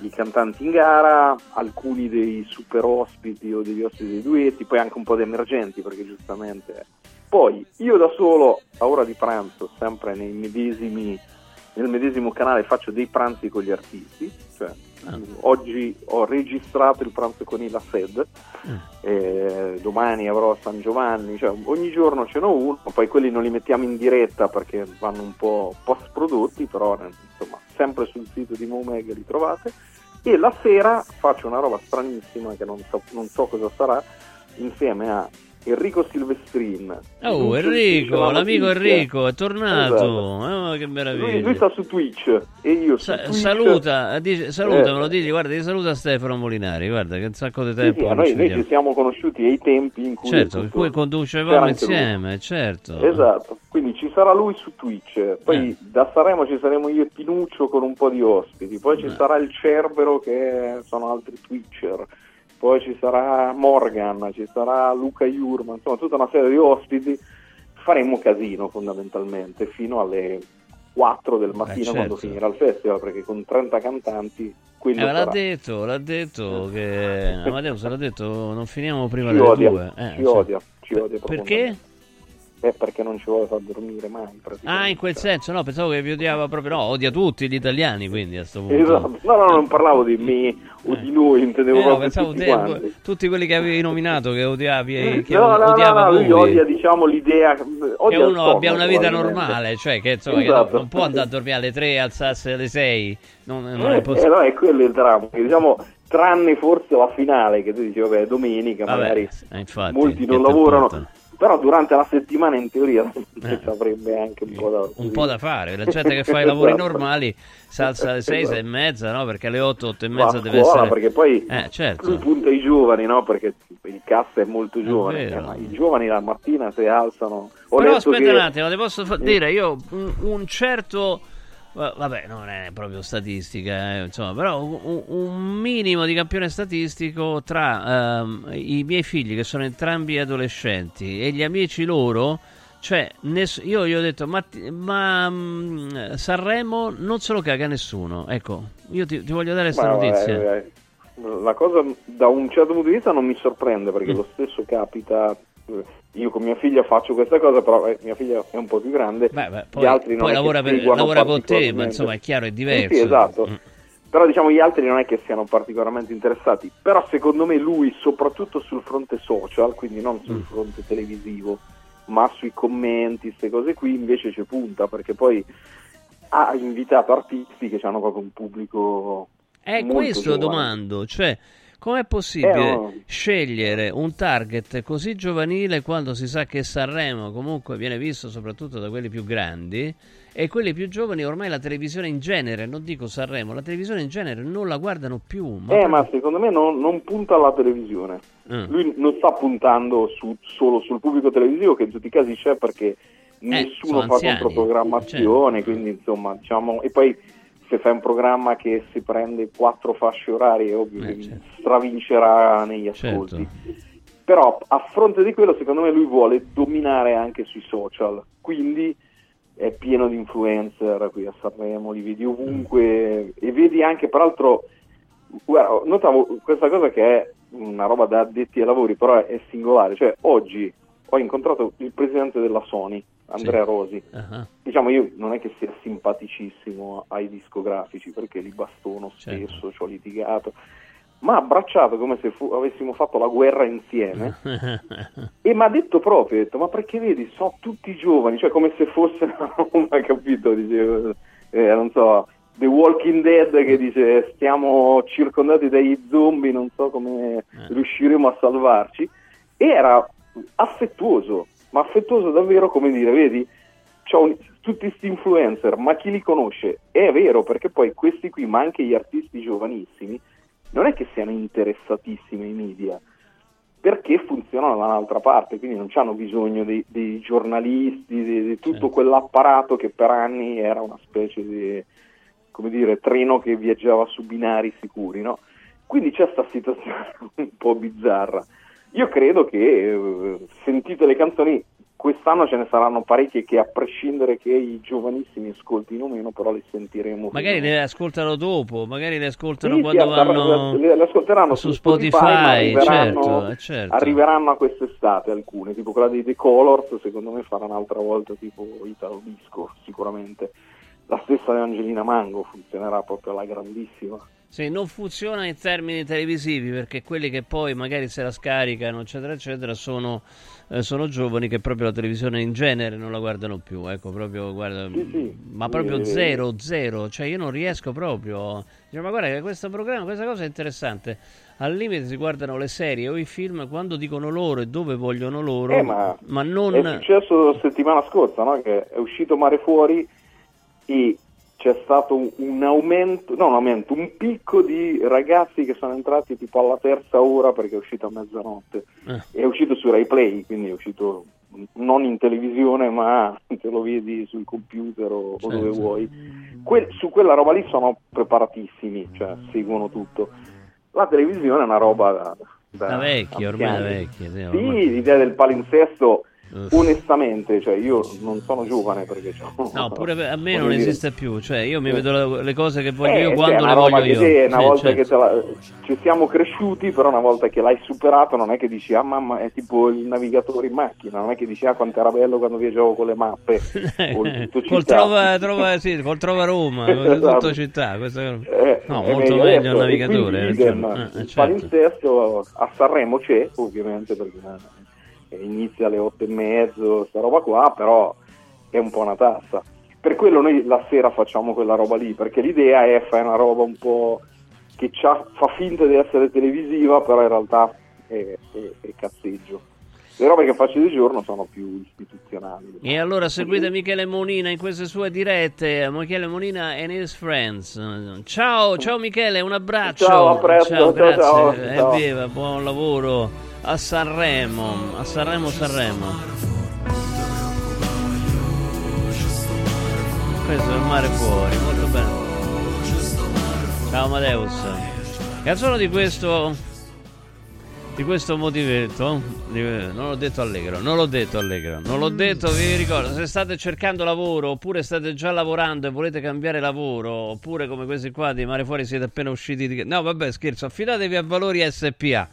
i cantanti in gara, alcuni dei super ospiti o degli ospiti dei duetti, poi anche un po' di emergenti, perché giustamente... Poi io da solo, a ora di pranzo, sempre nei medesimi, nel medesimo canale, faccio dei pranzi con gli artisti, cioè... Ah. Oggi ho registrato il pranzo con il Assed, mm. eh, domani avrò San Giovanni, cioè ogni giorno ce n'ho uno, poi quelli non li mettiamo in diretta perché vanno un po' post prodotti, però insomma sempre sul sito di Momeg li trovate. E la sera faccio una roba stranissima che non so, non so cosa sarà, insieme a Enrico Silvestrin. Oh, Enrico, l'amico Twitch. Enrico è tornato. Esatto. Oh, che meraviglia. Lui, lui sta su Twitch e io Sa- Twitch. Saluta, dice, saluta, eh. me lo dici, guarda, ti saluta Stefano Molinari, guarda che un sacco di tempo. Sì, sì, noi ci noi ci siamo conosciuti ai tempi in cui certo, in cui conducevamo insieme, lui. certo. Esatto. Quindi ci sarà lui su Twitch, poi eh. da Sanremo ci saremo io e Pinuccio con un po' di ospiti, poi ci eh. sarà il Cerbero che sono altri Twitcher. Poi ci sarà Morgan, ci sarà Luca Iurma, insomma tutta una serie di ospiti. Faremo casino fondamentalmente fino alle quattro del mattino, eh, certo. quando finirà il festival, perché con trenta cantanti quello eh, l'ha detto, l'ha detto che Amadeus l'ha detto, non finiamo prima ci delle odia, due. Eh, ci cioè... odia, ci odia. Perché? Eh, perché non ci vuole far dormire mai. Ah, in quel senso, no, pensavo che vi odiava proprio, no, odia tutti gli italiani, quindi a sto punto. Esatto. No, no, non parlavo di me o eh. di lui, intendevo eh, proprio no, pensavo tutti te, tutti quelli che avevi nominato che odiavi, che no, no, odiava no, no, lui. Lui odia, diciamo, l'idea odia che uno sonno, abbia una vita normale, cioè che, insomma, esatto. che non, non può andare a dormire alle tre, alzarsi alle sei, non, non eh, è possibile. Eh, no, è quello il dramma, che, diciamo... tranne forse la finale, che tu dici vabbè domenica vabbè, magari infatti, molti non lavorano porta. Però durante la settimana in teoria eh. avrebbe anche un po' da un po' da fare, la gente che fa i lavori esatto. normali salsa alle sei, esatto. sei e mezza, no? Perché alle otto, otto e mezza deve essere, perché poi eh, certo. tu punta i giovani, no? Perché il cassa è molto giovane, è ma i giovani la mattina se alzano. Ho però aspetta che... un attimo, ti posso fa- dire io un, un certo vabbè, non è proprio statistica, eh, insomma, però un, un minimo di campione statistico tra um, i miei figli, che sono entrambi adolescenti, e gli amici loro, cioè ness- io gli ho detto, ma, ma um, Sanremo non se lo caga nessuno, ecco, io ti, ti voglio dare questa notizia. Vabbè, vabbè. La cosa da un certo punto di vista non mi sorprende, perché mm. lo stesso capita... Io con mia figlia faccio questa cosa, però eh, mia figlia è un po' più grande, beh, beh, poi, gli altri non poi lavora, per, lavora con te, ma insomma è chiaro, è diverso. Sì, sì, esatto. Mm. Però diciamo gli altri non è che siano particolarmente interessati, però secondo me lui soprattutto sul fronte social, quindi non sul mm. fronte televisivo, ma sui commenti, queste cose qui invece ci punta, perché poi ha invitato artisti che hanno proprio un pubblico eh, molto questo giovane. Domando, cioè com'è possibile eh, no. scegliere un target così giovanile quando si sa che Sanremo comunque viene visto soprattutto da quelli più grandi, e quelli più giovani ormai la televisione in genere, non dico Sanremo, la televisione in genere non la guardano più. Ma eh per... ma secondo me non, non punta alla televisione, mm. lui non sta puntando su, solo sul pubblico televisivo, che in tutti i casi c'è, perché nessuno eh, fa controprogrammazione, certo. quindi insomma diciamo, e poi se fai un programma che si prende quattro fasce orarie è ovvio eh, che certo. stravincerà negli ascolti, certo. però a fronte di quello secondo me lui vuole dominare anche sui social, quindi è pieno di influencer qui a Sanremo, li vedi ovunque mm. e vedi anche, peraltro guarda, notavo questa cosa che è una roba da addetti ai lavori, però è singolare, cioè oggi ho incontrato il presidente della Sony, Andrea sì. Rosi, uh-huh. diciamo io non è che sia simpaticissimo ai discografici, perché li bastono spesso, certo. ci ho litigato, ma ha abbracciato come se fu- avessimo fatto la guerra insieme e mi ha detto proprio, detto, ma perché vedi, sono tutti giovani, cioè come se fossero, non ho capito, dicevo, eh, non so, The Walking Dead, che dice stiamo circondati dai zombie, non so come eh. riusciremo a salvarci, e era affettuoso, ma affettuoso davvero, come dire, vedi, c'ho un, tutti questi influencer, ma chi li conosce? È vero, perché poi questi qui, ma anche gli artisti giovanissimi, non è che siano interessatissimi ai media, perché funzionano dall'altra parte, quindi non hanno bisogno dei, dei giornalisti, di, di tutto quell'apparato che per anni era una specie di, come dire, treno che viaggiava su binari sicuri, no? Quindi c'è questa situazione un po' bizzarra. Io credo che, eh, sentite le canzoni, quest'anno ce ne saranno parecchie che, a prescindere che i giovanissimi ascoltino meno, però le sentiremo. Magari le ascoltano dopo, magari le ascoltano sì, quando sì, vanno le, le ascolteranno su Spotify, Spotify arriveranno, certo, certo. Arriveranno a quest'estate alcune, tipo quella dei The Colors, secondo me farà un'altra volta tipo Italo Disco, sicuramente. La stessa di Angelina Mango funzionerà proprio alla grandissima. Sì, non funziona in termini televisivi, perché quelli che poi magari se la scaricano, eccetera, eccetera, sono, eh, sono giovani che proprio la televisione in genere non la guardano più, ecco, proprio guarda, sì, sì. ma proprio eh... zero, zero, cioè io non riesco proprio, dico, ma guarda che questo programma, questa cosa è interessante, al limite si guardano le serie o i film quando dicono loro e dove vogliono loro, eh, ma, ma non... È successo settimana scorsa, no? Che è uscito Mare Fuori e c'è stato un, un aumento, no un aumento, un picco di ragazzi che sono entrati tipo alla terza ora perché è uscito a mezzanotte, eh. è uscito su Rai Play, quindi è uscito non in televisione ma te lo vedi sul computer o, certo. o dove vuoi. Que- su quella roba lì sono preparatissimi, cioè seguono tutto. La televisione è una roba da, da, da vecchia, ormai da vecchia. Sì, ormai. Sì, l'idea del palinsesto Uff. onestamente, cioè io non sono giovane perché sono, no pure a me non dire. esiste più, cioè io mi vedo le cose che voglio eh, io quando cioè, le voglio che io te, una eh, volta certo. che te la, ci siamo cresciuti, però una volta che l'hai superato non è che dici ah mamma, è tipo il navigatore in macchina, non è che dici ah quanto era bello quando viaggiavo con le mappe o il tutto città. col trova, trova, sì, col trova Roma esatto. tutto città questo... eh, no molto meglio, meglio il navigatore, quindi, perché... ah, il certo. palinsesto a Sanremo c'è ovviamente perché inizia alle otto e mezzo, sta roba qua, però è un po' una tassa. Per quello noi la sera facciamo quella roba lì, perché l'idea è fare una roba un po' che c'ha, fa finta di essere televisiva, però in realtà è, è, è cazzeggio. Le robe che faccio di giorno sono più istituzionali. E allora seguite Michele Monina in queste sue dirette, Michele Monina and his friends. Ciao, ciao Michele, un abbraccio. Ciao, a presto. Ciao, grazie. Ciao, ciao. Evviva, buon lavoro a Sanremo, a Sanremo, Sanremo. Questo è il Mare Fuori, molto bello. Ciao Amadeus. Canzone di questo... di questo motivetto non l'ho detto allegro non l'ho detto allegro non l'ho detto vi ricordo, se state cercando lavoro oppure state già lavorando e volete cambiare lavoro, oppure come questi qua di Mare Fuori siete appena usciti di... no vabbè scherzo, affidatevi a Valori S P A,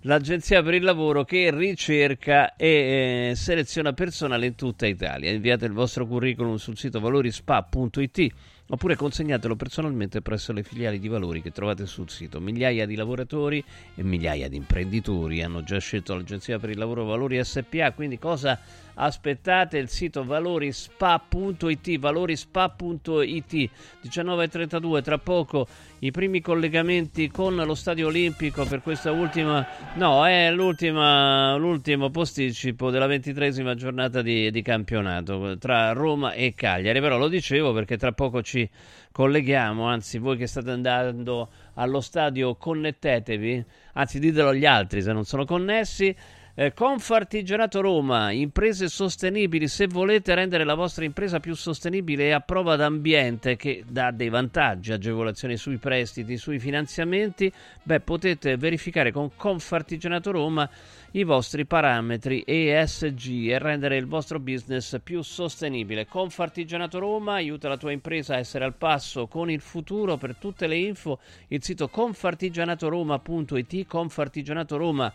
l'agenzia per il lavoro che ricerca e eh, seleziona personale in tutta Italia. Inviate il vostro curriculum sul sito valorispa punto it oppure consegnatelo personalmente presso le filiali di Valori che trovate sul sito. Migliaia di lavoratori e migliaia di imprenditori hanno già scelto l'agenzia per il lavoro Valori S P A, quindi cosa aspettate? Il sito valorispa punto it, valorispa punto it. diciannove e trentadue, tra poco i primi collegamenti con lo Stadio Olimpico per questa ultima, no è l'ultima, l'ultimo posticipo della ventitreesima giornata di, di campionato tra Roma e Cagliari, però lo dicevo perché tra poco ci Ci colleghiamo, anzi voi che state andando allo stadio connettetevi, anzi ditelo agli altri se non sono connessi. Eh, Confartigianato Roma, imprese sostenibili, se volete rendere la vostra impresa più sostenibile e a prova d'ambiente che dà dei vantaggi, agevolazioni sui prestiti, sui finanziamenti, beh potete verificare con Confartigianato Roma i vostri parametri E S G e rendere il vostro business più sostenibile. Confartigianato Roma aiuta la tua impresa a essere al passo con il futuro. Per tutte le info il sito confartigianatoroma punto it, confartigianatoroma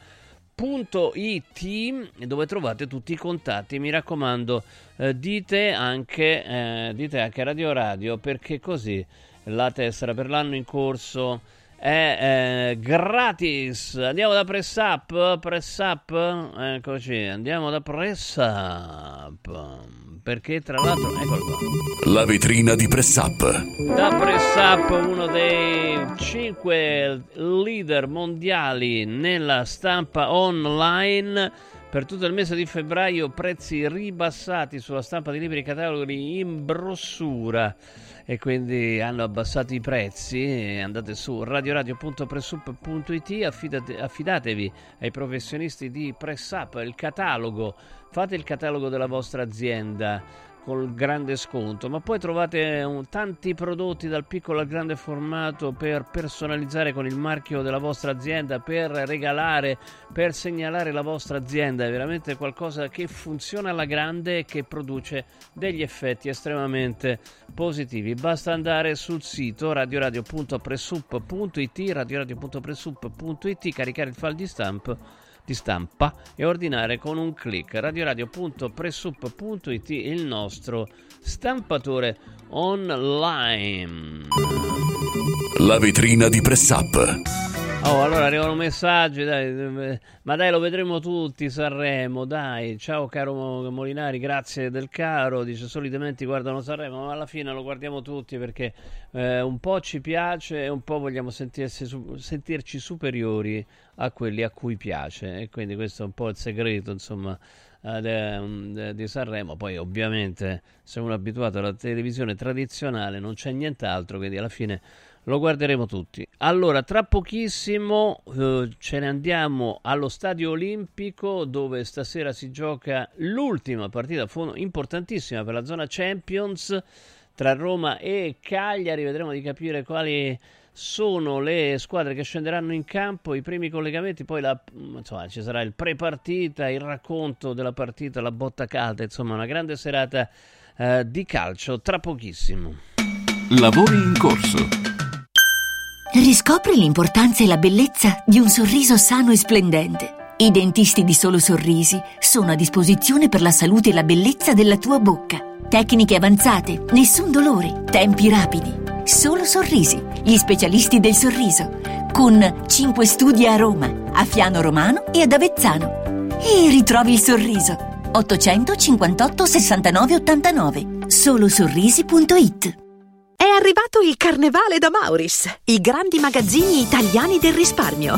punto it .it, dove trovate tutti i contatti. Mi raccomando, eh, dite anche eh, dite anche Radio Radio, perché così la tessera per l'anno in corso è eh, gratis. Andiamo da Press Up, Press Up, eccoci, andiamo da Press Up. perché tra l'altro, eccolo qua, la vetrina di Press Up. Da Press Up, uno dei cinque leader mondiali nella stampa online. Per tutto il mese di febbraio prezzi ribassati sulla stampa di libri e cataloghi in brossura, e quindi hanno abbassato i prezzi. Andate su radio radio punto pressup punto it, affidate, affidatevi ai professionisti di PressUp. Il catalogo, fate il catalogo della vostra azienda col grande sconto, ma poi trovate un, tanti prodotti dal piccolo al grande formato per personalizzare con il marchio della vostra azienda, per regalare, per segnalare la vostra azienda. È veramente qualcosa che funziona alla grande e che produce degli effetti estremamente positivi. Basta andare sul sito radio radio punto pressup punto it, radio radio punto pressup punto it, caricare il file di stampa di stampa e ordinare con un click. Radio radio punto pressup punto it, il nostro stampatore online. La vetrina di PressUp. Oh, allora arrivano messaggi, dai, ma dai, lo vedremo tutti Sanremo, dai. Ciao caro Molinari, grazie del caro. Dice, solo i dementi guardano Sanremo, ma alla fine lo guardiamo tutti perché eh, un po' ci piace e un po' vogliamo sentirsi, sentirci superiori a quelli a cui piace, e quindi questo è un po' il segreto, insomma, di Sanremo. Poi ovviamente se uno è abituato alla televisione tradizionale non c'è nient'altro, quindi alla fine lo guarderemo tutti. Allora, tra pochissimo eh, ce ne andiamo allo Stadio Olimpico, dove stasera si gioca l'ultima partita importantissima per la zona Champions tra Roma e Cagliari. Vedremo di capire quali sono le squadre che scenderanno in campo, i primi collegamenti, poi la, insomma, ci sarà il pre-partita, il racconto della partita, la botta calda, insomma una grande serata eh, di calcio tra pochissimo. Lavori in corso. Riscopri l'importanza e la bellezza di un sorriso sano e splendente. I dentisti di Solo Sorrisi sono a disposizione per la salute e la bellezza della tua bocca. Tecniche avanzate, nessun dolore, tempi rapidi. Solo Sorrisi, gli specialisti del sorriso, con cinque studi a Roma, a Fiano Romano e ad Avezzano. E ritrovi il sorriso. ottocentocinquantotto sessantanove ottantanove, solo sorrisi punto it. È arrivato il Carnevale da Mauris, i grandi magazzini italiani del risparmio.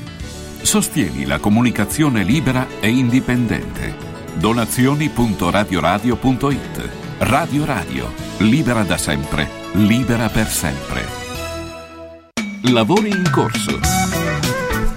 Sostieni la comunicazione libera e indipendente. Donazioni punto radio radio punto it. Radio Radio, libera da sempre, libera per sempre. Lavori in corso.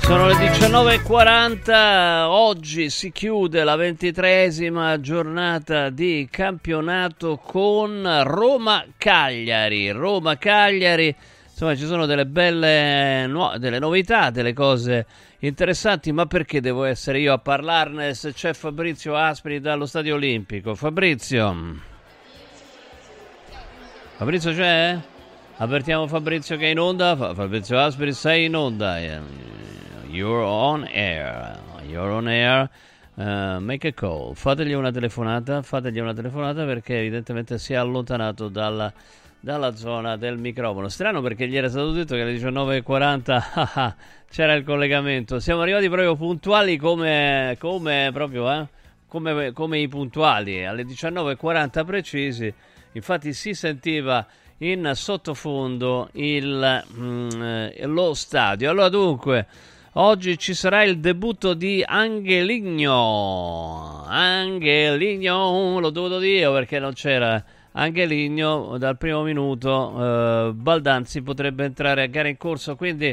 Sono le diciannove e quaranta, oggi si chiude la ventitreesima giornata di campionato con Roma-Cagliari. Roma-Cagliari. Insomma, ci sono delle belle nu- delle novità, delle cose interessanti, ma perché devo essere io a parlarne se c'è Fabrizio Aspri dallo Stadio Olimpico? Fabrizio? Fabrizio c'è? Avvertiamo Fabrizio che è in onda. Fabrizio Aspri, sei in onda. You're on air. You're on air. Uh, make a call. Fategli una telefonata, fategli una telefonata perché evidentemente si è allontanato dalla... dalla zona del microfono. Strano, perché gli era stato detto che alle diciannove e quaranta c'era il collegamento. Siamo arrivati proprio puntuali come, come, proprio, eh? come, come i puntuali, alle diciannove e quaranta precisi. Infatti si sentiva in sottofondo il, mm, lo stadio. Allora dunque, oggi ci sarà il debutto di Angeligno. Angeligno, l'ho dovuto dire perché non c'era... Angeligno dal primo minuto, eh, Baldanzi potrebbe entrare a gara in corso, quindi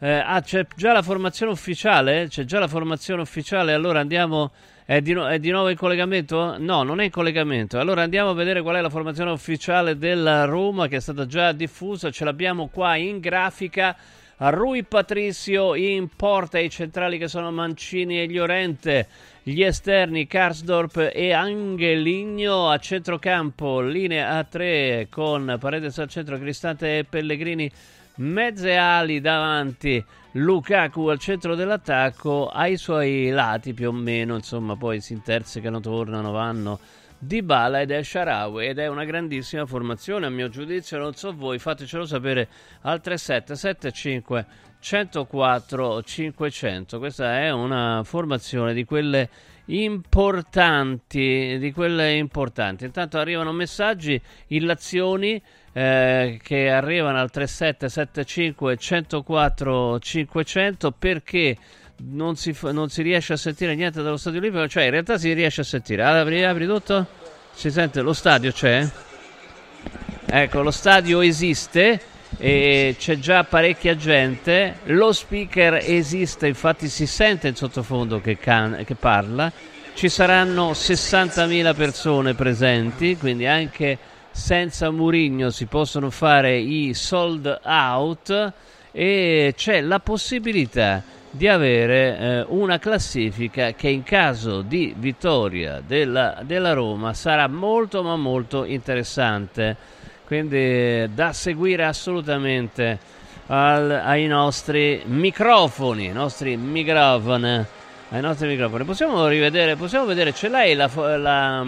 eh, ah, c'è già la formazione ufficiale? C'è già la formazione ufficiale, allora andiamo, è di, no, è di nuovo in collegamento? No, non è in collegamento, allora andiamo a vedere qual è la formazione ufficiale della Roma che è stata già diffusa, ce l'abbiamo qua in grafica, Rui Patricio in porta, i centrali che sono Mancini e Llorente, gli esterni Karsdorp e Angeligno, a centrocampo linea a tre con Paredes al centro, Cristante e Pellegrini mezze ali davanti, Lukaku al centro dell'attacco, ai suoi lati più o meno, insomma, poi si intersecano, tornano, vanno Dybala ed El Shaarawy, ed è una grandissima formazione a mio giudizio, non so voi, fatecelo sapere al tre sette sette cinque uno zero quattro cinquecento. Questa è una formazione di quelle importanti, di quelle importanti. Intanto arrivano messaggi, illazioni eh, che arrivano al tre sette sette cinque uno zero quattro cinquecento. Perché non si, non si riesce a sentire niente dallo Stadio Olimpico? Cioè in realtà si riesce a sentire. Apri, apri tutto? Si sente? Lo stadio c'è? Ecco, lo stadio esiste e c'è già parecchia gente, lo speaker esiste, infatti si sente in sottofondo che, can- che parla, ci saranno sessantamila persone presenti, quindi anche senza Mourinho si possono fare i sold out e c'è la possibilità di avere eh, una classifica che in caso di vittoria della, della Roma sarà molto ma molto interessante. Quindi da seguire assolutamente al, ai nostri microfoni, ai nostri microfoni, ai nostri microfoni. Possiamo rivedere, possiamo vedere, ce l'hai la... la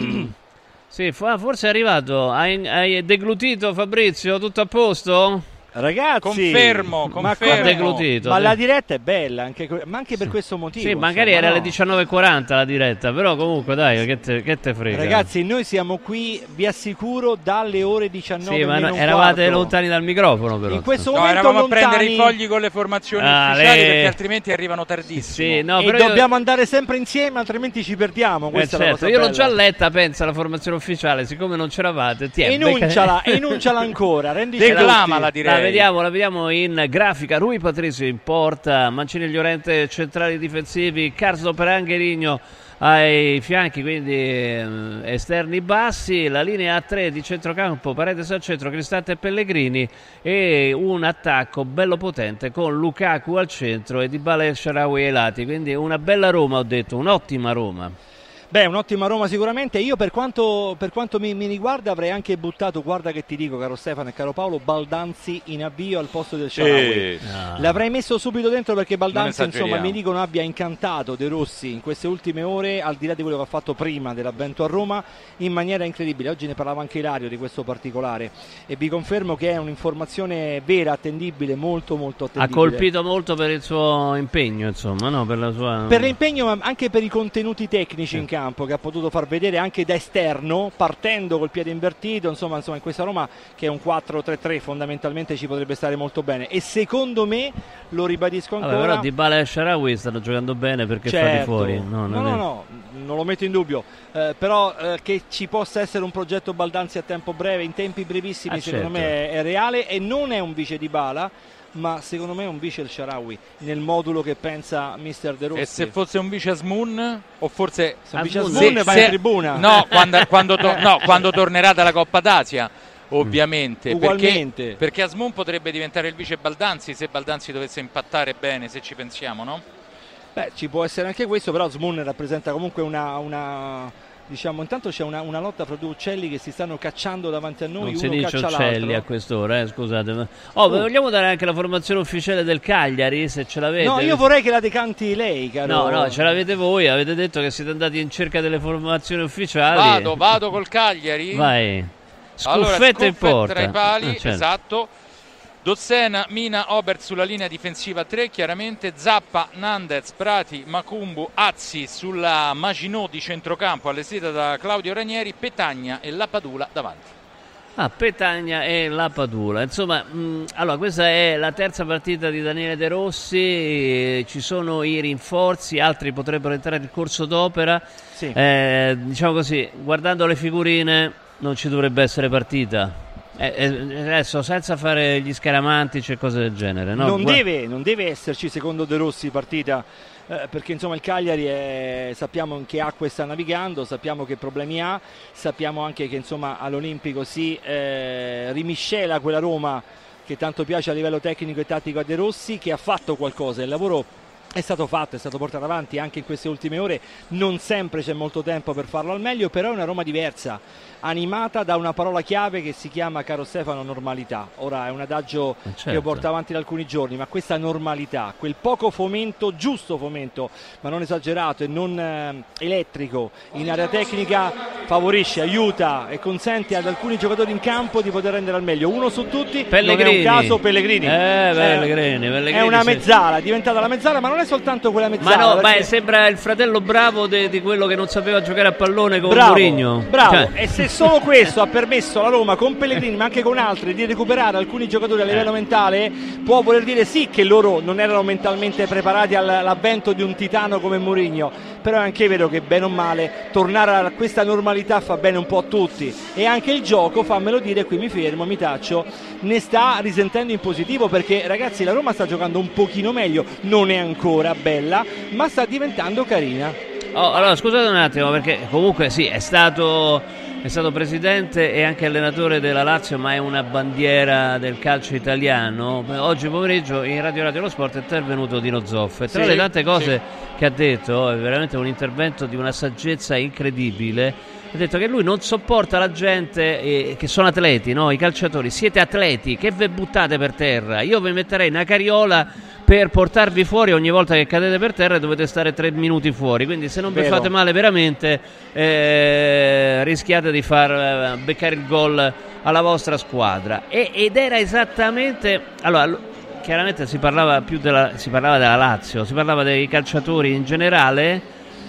sì, forse è arrivato, hai, hai deglutito Fabrizio, tutto a posto? Ragazzi, confermo, confermo. Ma, ma la diretta è bella, anche, ma anche sì, per questo motivo. Sì, magari insomma, era no. alle diciannove e quaranta la diretta, però comunque dai, che te, che te frega. Ragazzi, noi siamo qui, vi assicuro, dalle ore diciannove. Sì, ma no, eravate lontani dal microfono però. In questo no, momento eravamo lontani... a prendere i fogli con le formazioni ah, ufficiali le... perché altrimenti arrivano tardissimo. Sì, no, e però dobbiamo io... andare sempre insieme, altrimenti ci perdiamo. Questa eh, è certo. Io l'ho già letta, pensa, la formazione ufficiale, siccome non c'eravate. Enunciala, enunciala ancora, rendicela. Declamala, direi. La vediamo, la vediamo in grafica. Rui Patrizio in porta, Mancini e Llorente centrali difensivi, Carso per Angherigno ai fianchi, quindi esterni bassi, la linea a tre di centrocampo, Paredes al centro, Cristante e Pellegrini, e un attacco bello potente con Lukaku al centro e Dybala e Shaarawy ai lati, quindi una bella Roma, ho detto, un'ottima Roma. Beh, un'ottima Roma sicuramente. Io per quanto, per quanto mi, mi riguarda avrei anche buttato, guarda che ti dico caro Stefano e caro Paolo, Baldanzi in avvio al posto del Shaarawy. No. L'avrei messo subito dentro perché Baldanzi, insomma, mi dicono abbia incantato De Rossi in queste ultime ore, al di là di quello che ha fatto prima dell'avvento a Roma, in maniera incredibile. Oggi ne parlava anche Ilario di questo particolare e vi confermo che è un'informazione vera, attendibile, molto molto attendibile. Ha colpito molto per il suo impegno, insomma, no? Per la sua... per l'impegno ma anche per i contenuti tecnici eh. in campo, che ha potuto far vedere anche da esterno partendo col piede invertito, insomma, insomma in questa Roma che è un quattro tre tre fondamentalmente ci potrebbe stare molto bene e secondo me, lo ribadisco ancora, allora, però Dybala e Shaarawy stanno giocando bene perché certo. farli fuori no, non no, è... no, no, non lo metto in dubbio, eh, però eh, che ci possa essere un progetto Baldanzi a tempo breve, in tempi brevissimi ah, secondo certo. me è, è reale e non è un vice Dybala, ma secondo me è un vice il Shaarawy nel modulo che pensa mister De Rossi. E se fosse un vice Asmoon, o forse se un vice Asmoon se, va se, in tribuna no quando, quando to- no quando tornerà dalla Coppa d'Asia ovviamente, mm. perché, perché Asmoon potrebbe diventare il vice Baldanzi se Baldanzi dovesse impattare bene, se ci pensiamo, no? Beh, ci può essere anche questo, però Asmoon rappresenta comunque una, una... diciamo, intanto c'è una, una lotta fra due uccelli che si stanno cacciando davanti a noi. Non uno si dice uccelli l'altro. A quest'ora, eh, scusate. Ma... Oh, uh. vogliamo dare anche la formazione ufficiale del Cagliari, se ce l'avete. No, io vorrei che la decanti lei, caro. No, no, ce l'avete voi, avete detto che siete andati in cerca delle formazioni ufficiali. Vado, vado col Cagliari. Vai. Scuffetta allora, in porta. Tra i pali, ah, certo. esatto. Dossena, Mina, Obert sulla linea difensiva tre, chiaramente Zappa, Nandez, Prati, Macumbu, Azzi sulla Maginot di centrocampo allestita da Claudio Ranieri, Petagna e La Padula davanti. Ah, Petagna e La Padula, insomma, mh, allora questa è la terza partita di Daniele De Rossi, ci sono i rinforzi, altri potrebbero entrare in corso d'opera, sì. eh, diciamo così, guardando le figurine non ci dovrebbe essere partita. Eh, eh, adesso senza fare gli scaramantici e cose del genere, no? non, deve, non deve esserci secondo De Rossi partita, eh, perché insomma il Cagliari è, sappiamo in che acque sta navigando, sappiamo che problemi ha, sappiamo anche che insomma all'Olimpico si eh, rimiscela quella Roma che tanto piace a livello tecnico e tattico a De Rossi, che ha fatto qualcosa, il lavoro è stato fatto, è stato portato avanti anche in queste ultime ore, non sempre c'è molto tempo per farlo al meglio, però è una Roma diversa, animata da una parola chiave che si chiama, caro Stefano, normalità. Ora è un adagio certo. che io porto avanti da alcuni giorni, ma questa normalità, quel poco fomento, giusto fomento, ma non esagerato e non eh, elettrico in area tecnica, favorisce, aiuta e consente ad alcuni giocatori in campo di poter rendere al meglio. Uno su tutti, Pellegrini. Non è un caso Pellegrini, eh, cioè, Pellegrini, Pellegrini è una mezzala, è diventata la mezzala, ma non è soltanto quella mezzala, ma no, perché... ma è, sembra il fratello bravo de, di quello che non sapeva giocare a pallone con Mourinho. Bravo, bravo. Cioè. E se solo questo ha permesso alla Roma con Pellegrini ma anche con altri di recuperare alcuni giocatori a livello mentale, può voler dire sì che loro non erano mentalmente preparati all'avvento di un titano come Mourinho, però è anche vero che bene o male tornare a questa normalità fa bene un po' a tutti, e anche il gioco, fammelo dire, qui mi fermo, mi taccio, ne sta risentendo in positivo, perché ragazzi la Roma sta giocando un pochino meglio, non è ancora ancora bella, ma sta diventando carina. Oh, allora scusate un attimo, perché comunque sì, è stato è stato presidente e anche allenatore della Lazio, ma è una bandiera del calcio italiano. Oggi pomeriggio in Radio Radio lo Sport è intervenuto Dino Zoff, e tra sì, le tante cose sì. che ha detto, è veramente un intervento di una saggezza incredibile. Ha detto che lui non sopporta la gente eh, che sono atleti, no? I calciatori, siete atleti, che ve buttate per terra? Io vi metterei una carriola per portarvi fuori ogni volta che cadete per terra e dovete stare tre minuti fuori. Quindi se non Vero. vi fate male veramente eh, rischiate di far eh, beccare il gol alla vostra squadra. E, ed era esattamente... Allora, chiaramente si parlava più della, si parlava della Lazio, si parlava dei calciatori in generale...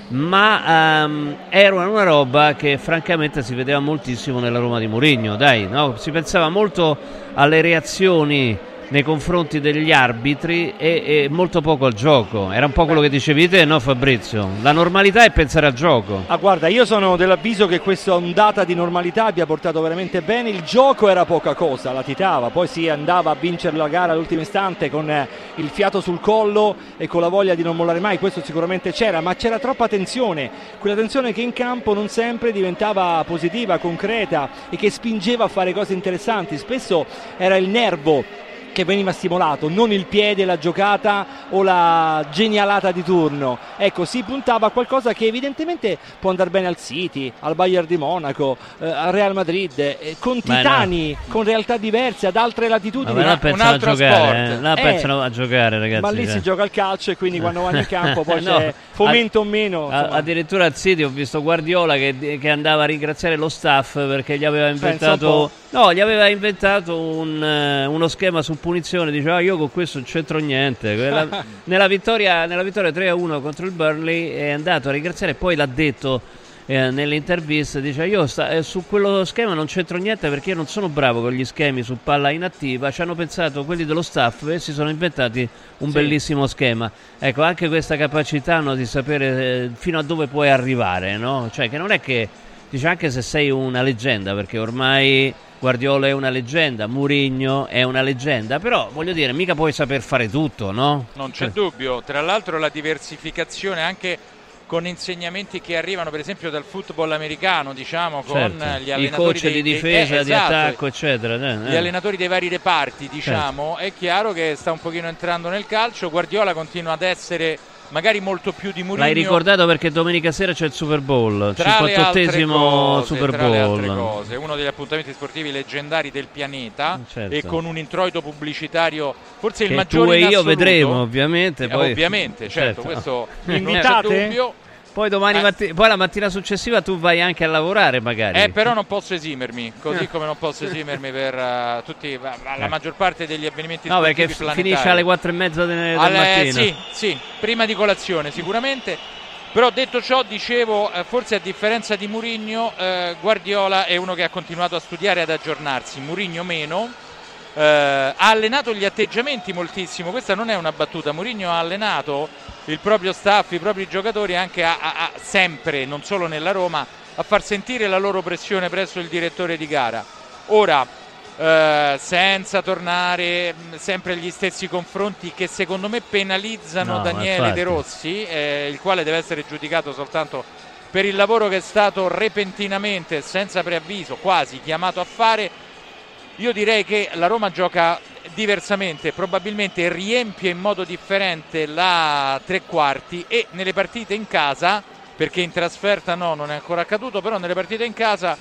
ma um, era una, una roba che francamente si vedeva moltissimo nella Roma di Mourinho, dai, no? Si pensava molto alle reazioni nei confronti degli arbitri e, e molto poco al gioco. Era un po' quello che dicevi te, no Fabrizio? La normalità è pensare al gioco. Ah, guarda, io sono dell'avviso che questa ondata di normalità abbia portato veramente bene. Il gioco era poca cosa, latitava, poi si andava a vincere la gara all'ultimo istante con il fiato sul collo e con la voglia di non mollare mai, questo sicuramente c'era, ma c'era troppa tensione, quella tensione che in campo non sempre diventava positiva, concreta e che spingeva a fare cose interessanti. Spesso era il nervo che veniva stimolato, non il piede, la giocata o la genialata di turno. Ecco, si puntava a qualcosa che evidentemente può andare bene al City, al Bayern di Monaco, eh, al Real Madrid, eh, con titani, no. con realtà diverse, ad altre latitudini. Ma un altro a giocare, sport. Eh. Là eh, pensano a giocare, ragazzi. Ma lì cioè. si gioca al calcio e quindi quando vanno in campo poi no, c'è fomento o meno. A, addirittura al City ho visto Guardiola che, che andava a ringraziare lo staff perché gli aveva inventato... No, gli aveva inventato un, uno schema su punizione, diceva ah, io con questo non c'entro niente. Quella, nella vittoria, nella vittoria tre a uno contro il Burnley è andato a ringraziare e poi l'ha detto eh, nell'intervista, dice io sta, eh, su quello schema non c'entro niente perché io non sono bravo con gli schemi su palla inattiva, ci hanno pensato quelli dello staff e si sono inventati un sì. bellissimo schema. Ecco, anche questa capacità no, di sapere eh, fino a dove puoi arrivare, no? Cioè che non è che, dice anche se sei una leggenda, perché ormai... Guardiola è una leggenda, Mourinho è una leggenda, però voglio dire, mica puoi saper fare tutto, no? Non c'è dubbio, tra l'altro la diversificazione anche con insegnamenti che arrivano per esempio dal football americano, diciamo, con certo. gli allenatori dei, di difesa, eh, esatto, di attacco, eccetera. Eh, eh. Gli allenatori dei vari reparti, diciamo, certo. è chiaro che sta un pochino entrando nel calcio, Guardiola continua ad essere... magari molto più di Mourinho. L'hai ricordato perché domenica sera c'è il Super Bowl, cinquantottesimo Super Bowl. Tra le altre cose, uno degli appuntamenti sportivi leggendari del pianeta, certo. e con un introito pubblicitario forse che il maggiore in assoluto. Tu e io vedremo, ovviamente. Eh, poi... Ovviamente, certo, certo. questo non c'è dubbio. Poi domani eh. matti- poi la mattina successiva tu vai anche a lavorare magari. Eh, però non posso esimermi, così come non posso esimermi per uh, tutti, la, la maggior parte degli avvenimenti no, sportivi planetari. No, perché finisce alle quattro e mezza del, del All, mattino. Sì, sì, prima di colazione sicuramente. Però detto ciò, dicevo, eh, forse a differenza di Mourinho, eh, Guardiola è uno che ha continuato a studiare e ad aggiornarsi, Mourinho meno. Eh, ha allenato gli atteggiamenti moltissimo, questa non è una battuta, Mourinho ha allenato il proprio staff, i propri giocatori anche a, a, a sempre, non solo nella Roma, a far sentire la loro pressione presso il direttore di gara. Ora, eh, senza tornare sempre agli stessi confronti che secondo me penalizzano no, Daniele De Rossi, eh, il quale deve essere giudicato soltanto per il lavoro che è stato repentinamente, senza preavviso, quasi chiamato a fare. Io direi che la Roma gioca diversamente, probabilmente riempie in modo differente la tre quarti e nelle partite in casa, perché in trasferta no, non è ancora accaduto, però nelle partite in casa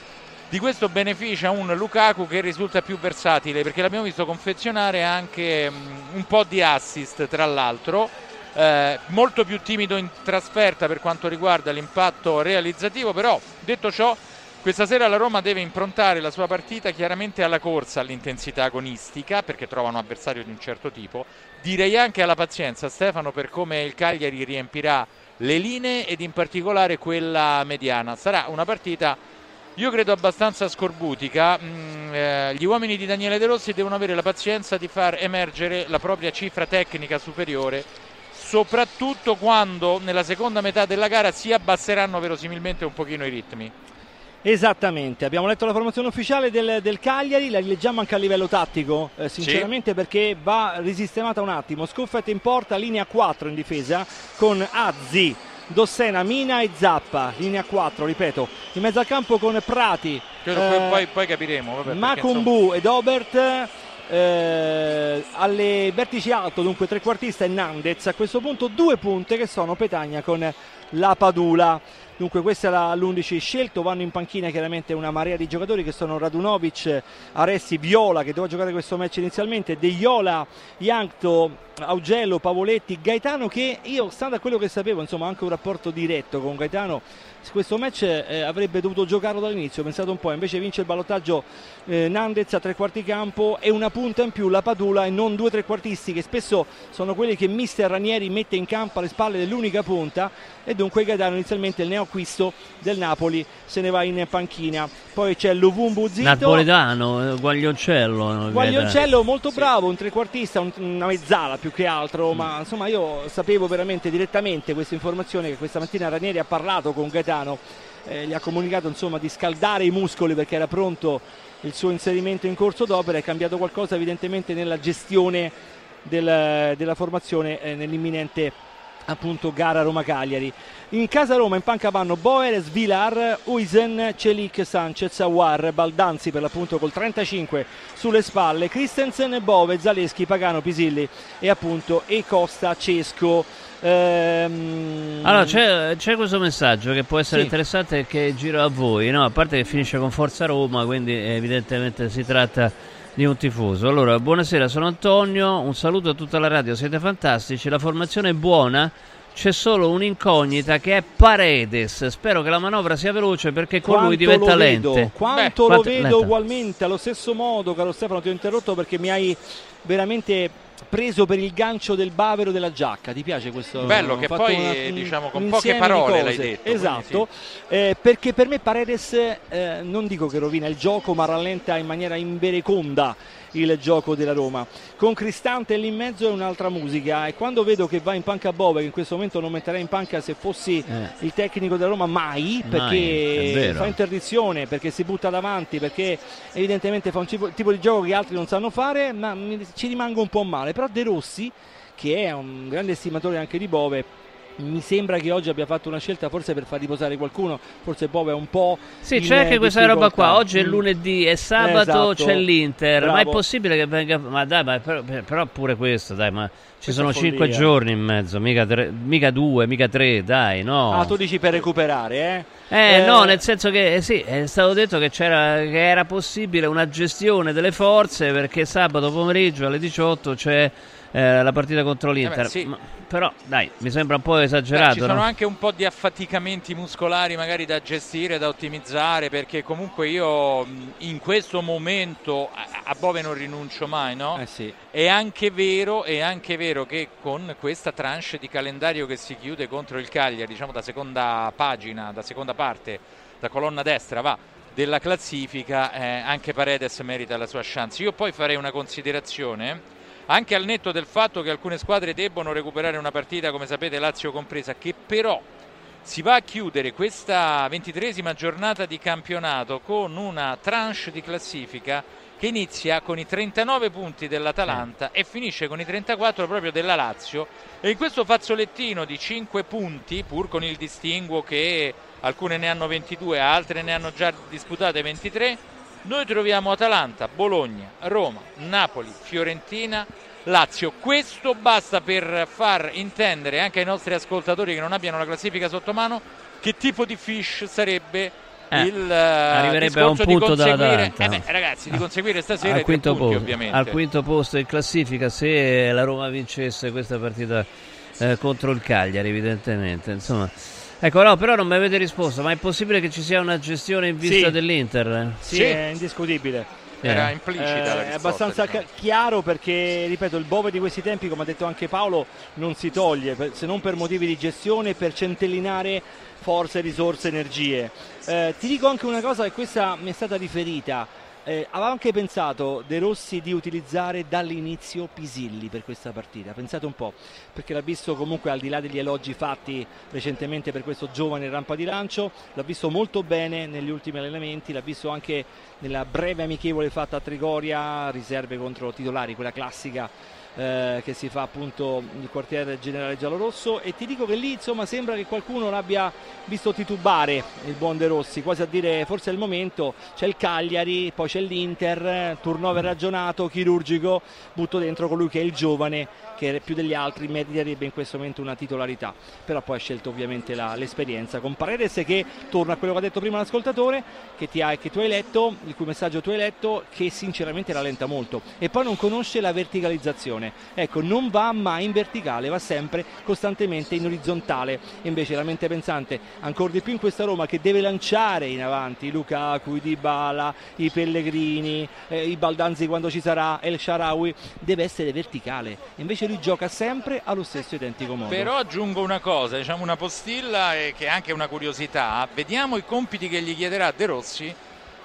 di questo beneficia un Lukaku che risulta più versatile, perché l'abbiamo visto confezionare anche un po' di assist tra l'altro, eh, molto più timido in trasferta per quanto riguarda l'impatto realizzativo, però detto ciò, questa sera la Roma deve improntare la sua partita chiaramente alla corsa, all'intensità agonistica, perché trova un avversario di un certo tipo. Direi anche alla pazienza, Stefano, per come il Cagliari riempirà le linee ed in particolare quella mediana. Sarà una partita, io credo, abbastanza scorbutica. Mm, eh, gli uomini di Daniele De Rossi devono avere la pazienza di far emergere la propria cifra tecnica superiore, soprattutto quando nella seconda metà della gara si abbasseranno verosimilmente un pochino i ritmi. Esattamente, abbiamo letto la formazione ufficiale del, del Cagliari, la rileggiamo anche a livello tattico, eh, sinceramente sì. perché va risistemata un attimo. Scoffetta in porta, linea quattro in difesa con Azzi, Dossena, Mina e Zappa, linea quattro, ripeto, in mezzo al campo con Prati, eh, poi, poi capiremo, vabbè, Macumbu ed Obert. Eh, alle vertici alto dunque trequartista e Nandez, a questo punto due punte che sono Petagna con la Padula. Dunque questa è la, l'undici scelto, vanno in panchina chiaramente una marea di giocatori che sono Radunovic, Aressi, Viola che doveva giocare questo match inizialmente, De Iola, Jankto, Augello, Pavoletti, Gaetano, che io, stando a quello che sapevo, insomma anche un rapporto diretto con Gaetano, questo match eh, avrebbe dovuto giocarlo dall'inizio, pensate un po', invece vince il ballottaggio eh, Nandez a tre quarti campo e una punta in più la Padula e non due trequartisti che spesso sono quelli che mister Ranieri mette in campo alle spalle dell'unica punta, e dunque Gaetano inizialmente il neoacquisto del Napoli se ne va in panchina. Poi c'è Lovumbu Zito, napoletano, Guaglioncello Guaglioncello molto bravo, un trequartista, un, una mezzala più che altro, mm. ma insomma io sapevo veramente direttamente questa informazione, che questa mattina Ranieri ha parlato con Gaetano, eh, gli ha comunicato insomma di scaldare i muscoli perché era pronto il suo inserimento in corso d'opera. È cambiato qualcosa evidentemente nella gestione del, della formazione eh, nell'imminente appunto gara Roma-Cagliari. In casa Roma in panca vanno Boer, Svilar, Huijsen, Celik, Sanchez, Awar, Baldanzi per l'appunto col trentacinque sulle spalle, Christensen, Bove, Zaleschi, Pagano, Pisilli e appunto e Costa, Cesco. Ehm... Allora c'è, c'è questo messaggio che può essere sì. interessante, che giro a voi, no? A parte che finisce con Forza Roma, quindi evidentemente si tratta di un tifoso. Allora, buonasera, sono Antonio, un saluto a tutta la radio, siete fantastici, la formazione è buona, c'è solo un'incognita che è Paredes, spero che la manovra sia veloce perché con lui diventa lento. Quanto, quanto lo vedo lenta. Ugualmente, allo stesso modo, caro Stefano, ti ho interrotto perché mi hai veramente preso per il gancio del bavero della giacca, ti piace questo? Bello, che poi una, diciamo con poche parole l'hai detto, esatto, sì. eh, perché per me Paredes eh, non dico che rovina il gioco, ma rallenta in maniera invereconda il gioco della Roma. Con Cristante lì in mezzo è un'altra musica, e quando vedo che va in panca Bove, che in questo momento non metterei in panca se fossi eh. il tecnico della Roma mai, perché mai, fa interdizione, perché si butta davanti, perché evidentemente fa un tipo di gioco che altri non sanno fare, ma ci rimango un po' male. Però De Rossi, che è un grande stimatore anche di Bove, mi sembra che oggi abbia fatto una scelta forse per far riposare qualcuno, forse Bove è un po' sì, c'è anche questa roba qua, oggi è lunedì, è sabato, esatto. C'è l'Inter, bravo. Ma è possibile che venga, ma dai, ma però, però pure questo, dai, ma ci questa sono cinque giorni in mezzo, mica, tre, mica due, mica tre, dai, no. Ah, tu dici per recuperare, eh? Eh, eh no, nel senso che eh, sì, è stato detto che c'era, che era possibile una gestione delle forze, perché sabato pomeriggio alle diciotto c'è Eh, la partita contro l'Inter, eh beh, sì. Ma, però dai, mi sembra un po' esagerato. Beh, ci sono, no? Anche un po' di affaticamenti muscolari magari da gestire, da ottimizzare, perché comunque io in questo momento a, a Bove non rinuncio mai, no? Eh sì. È anche vero, è anche vero che con questa tranche di calendario che si chiude contro il Cagliari, diciamo da seconda pagina, da seconda parte, da colonna destra va della classifica, eh, anche Paredes merita la sua chance. Io poi farei una considerazione, anche al netto del fatto che alcune squadre debbono recuperare una partita, come sapete Lazio compresa, che però si va a chiudere questa ventitreesima giornata di campionato con una tranche di classifica che inizia con i trentanove punti dell'Atalanta e finisce con i trentaquattro proprio della Lazio, e in questo fazzolettino di cinque punti, pur con il distinguo che alcune ne hanno ventidue, altre ne hanno già disputate ventitré, noi troviamo Atalanta, Bologna, Roma, Napoli, Fiorentina, Lazio. Questo basta per far intendere anche ai nostri ascoltatori che non abbiano la classifica sotto mano che tipo di fish sarebbe eh, il arriverebbe a un punto dall'Atalanta. Eh beh, ragazzi, di conseguire stasera al quinto, punti, posto, al quinto posto in classifica se la Roma vincesse questa partita eh, contro il Cagliari, evidentemente, insomma. Ecco, no, però non mi avete risposto, ma è possibile che ci sia una gestione in vista sì. dell'Inter? Sì, sì, è indiscutibile. Era eh. implicita eh, la risposta. È abbastanza diciamo. chiaro perché, ripeto, il Bove di questi tempi, come ha detto anche Paolo, non si toglie, se non per motivi di gestione, per centellinare forze, risorse, energie. Eh, ti dico anche una cosa, che questa mi è stata riferita. Eh, aveva anche pensato De Rossi di utilizzare dall'inizio Pisilli per questa partita, pensate un po', perché l'ha visto comunque, al di là degli elogi fatti recentemente per questo giovane rampa di lancio, l'ha visto molto bene negli ultimi allenamenti, l'ha visto anche nella breve amichevole fatta a Trigoria, riserve contro titolari, quella classica eh, che si fa appunto nel quartiere generale giallorosso, e ti dico che lì insomma sembra che qualcuno l'abbia visto titubare il buon De Rossi, quasi a dire forse è il momento. C'è il Cagliari, poi c'è l'Inter, turnover ragionato, chirurgico, butto dentro colui che è il giovane che più degli altri meriterebbe in questo momento una titolarità, però poi ha scelto ovviamente la, l'esperienza, con Paredes che torna a quello che ha detto prima l'ascoltatore che, ti ha, che tu hai letto, il cui messaggio tu hai letto, che sinceramente rallenta molto, e poi non conosce la verticalizzazione, ecco, non va mai in verticale, va sempre costantemente in orizzontale, invece la mente pensante ancora di più in questa Roma che deve lanciare in avanti Lukaku, Dybala, i Pellegrini, Grini, eh, i Baldanzi quando ci sarà, El Shaarawy, deve essere verticale, invece lui gioca sempre allo stesso identico modo. Però aggiungo una cosa, diciamo una postilla e che è anche una curiosità, vediamo i compiti che gli chiederà De Rossi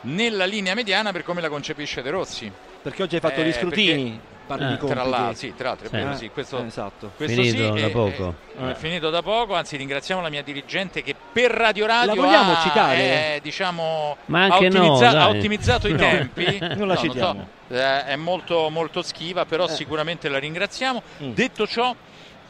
nella linea mediana per come la concepisce De Rossi, perché oggi hai fatto eh, gli scrutini perché... parli eh, di tra l'altro, sì, tra l'altro sì. Eh, sì, questo, eh, esatto. questo finito sì, da è, poco è, è eh. finito da poco, anzi ringraziamo la mia dirigente che per Radio Radio la vogliamo ha, citare è, diciamo, ma anche ha ottimizzato, no, ha ottimizzato i no. tempi non la no, citiamo non so, eh, è molto molto schiva, però eh. sicuramente la ringraziamo. mm. detto ciò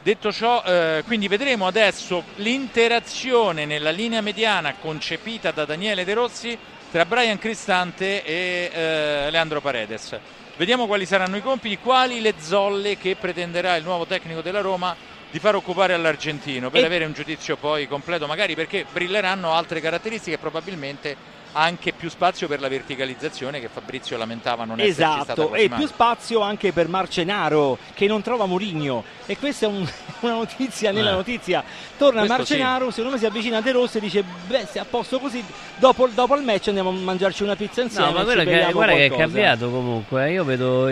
detto ciò eh, quindi vedremo adesso l'interazione nella linea mediana concepita da Daniele De Rossi tra Brian Cristante e eh, Leandro Paredes. Vediamo quali saranno i compiti, quali le zolle che pretenderà il nuovo tecnico della Roma di far occupare all'argentino per e... avere un giudizio poi completo, magari, perché brilleranno altre caratteristiche, probabilmente anche più spazio per la verticalizzazione che Fabrizio lamentava non esserci stata. Esatto, e più spazio anche per Marcenaro che non trova Mourinho, e questa è un, una notizia nella eh. notizia. Torna questo Marcenaro, sì. secondo me si avvicina a De Rossi e dice beh, se a posto così dopo, dopo il match andiamo a mangiarci una pizza insieme. No, ma guarda che, guarda che è cambiato comunque, io vedo,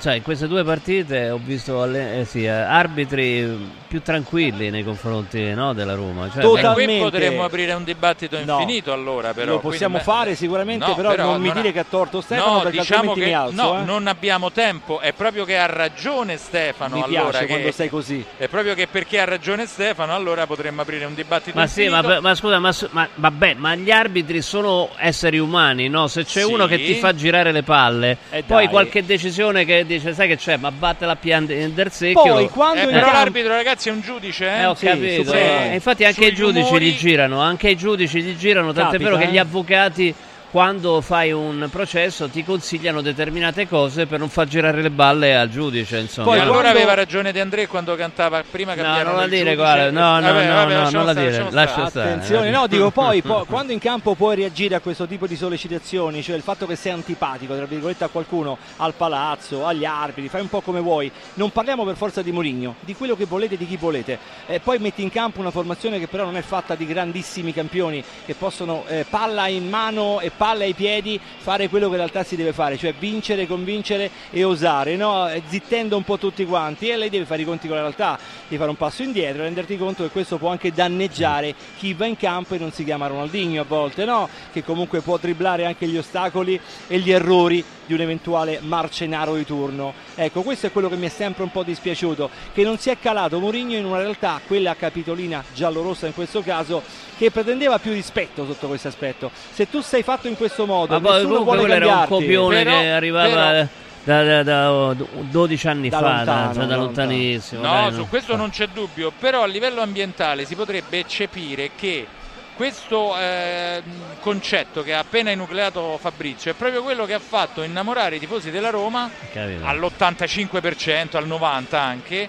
cioè in queste due partite ho visto alle, eh sì, arbitri più tranquilli nei confronti no, della Roma, cioè, totalmente. E qui potremmo aprire un dibattito infinito, no, allora però lo possiamo quindi, fare sicuramente, no, però, però non, non mi dire ha... che ha torto Stefano, no, perché diciamo altrimenti che, mi alzo, no, eh. non abbiamo tempo, è proprio che ha ragione Stefano, mi allora piace che, quando sei così, è proprio che perché ha ragione Stefano allora potremmo aprire un dibattito, ma sì, ma, ma scusa ma, ma vabbè, ma gli arbitri sono esseri umani, no, se c'è sì. uno che ti fa girare le palle eh poi dai. qualche decisione che dice sai che c'è, ma batte la pianta del secchio, poi quando eh, però camp- l'arbitro ragazzi è un giudice, eh, eh ho sì, capito sì. Eh, infatti anche i giudici umori... gli girano anche i giudici gli girano tant'è vero che gli avvocati quando fai un processo ti consigliano determinate cose per non far girare le balle al giudice, insomma. Poi allora quando... aveva ragione De André quando cantava prima cambiarono no, non la dire giudice. guarda no no vabbè, no, vabbè, no non la stare, dire lascia stare attenzione no dico poi po- quando in campo puoi reagire a questo tipo di sollecitazioni, cioè il fatto che sei antipatico tra virgolette a qualcuno, al palazzo, agli arbitri, fai un po' come vuoi, non parliamo per forza di Mourinho, di quello che volete, di chi volete, e poi metti in campo una formazione che però non è fatta di grandissimi campioni che possono eh, palla in mano e palla ai piedi fare quello che in realtà si deve fare, cioè vincere, convincere e osare, no? Zittendo un po' tutti quanti, e lei deve fare i conti con la realtà, devi fare un passo indietro e renderti conto che questo può anche danneggiare chi va in campo e non si chiama Ronaldinho a volte, no? Che comunque può dribblare anche gli ostacoli e gli errori di un eventuale Marcenaro di turno. Ecco, questo è quello che mi è sempre un po' dispiaciuto, che non si è calato Mourinho in una realtà, quella capitolina giallorossa in questo caso, che pretendeva più rispetto sotto questo aspetto. Se tu sei fatto in questo modo, ma nessuno vuole cambiarti, era un copione però, che arrivava però... da, da, da dodici anni da fa lontano, da, cioè da lontanissimo lontano. no, dai, su non... questo non c'è dubbio, però a livello ambientale si potrebbe eccepire che questo eh, concetto che ha appena enucleato Fabrizio è proprio quello che ha fatto innamorare i tifosi della Roma Carino. all'ottantacinque per cento, al novanta per cento anche,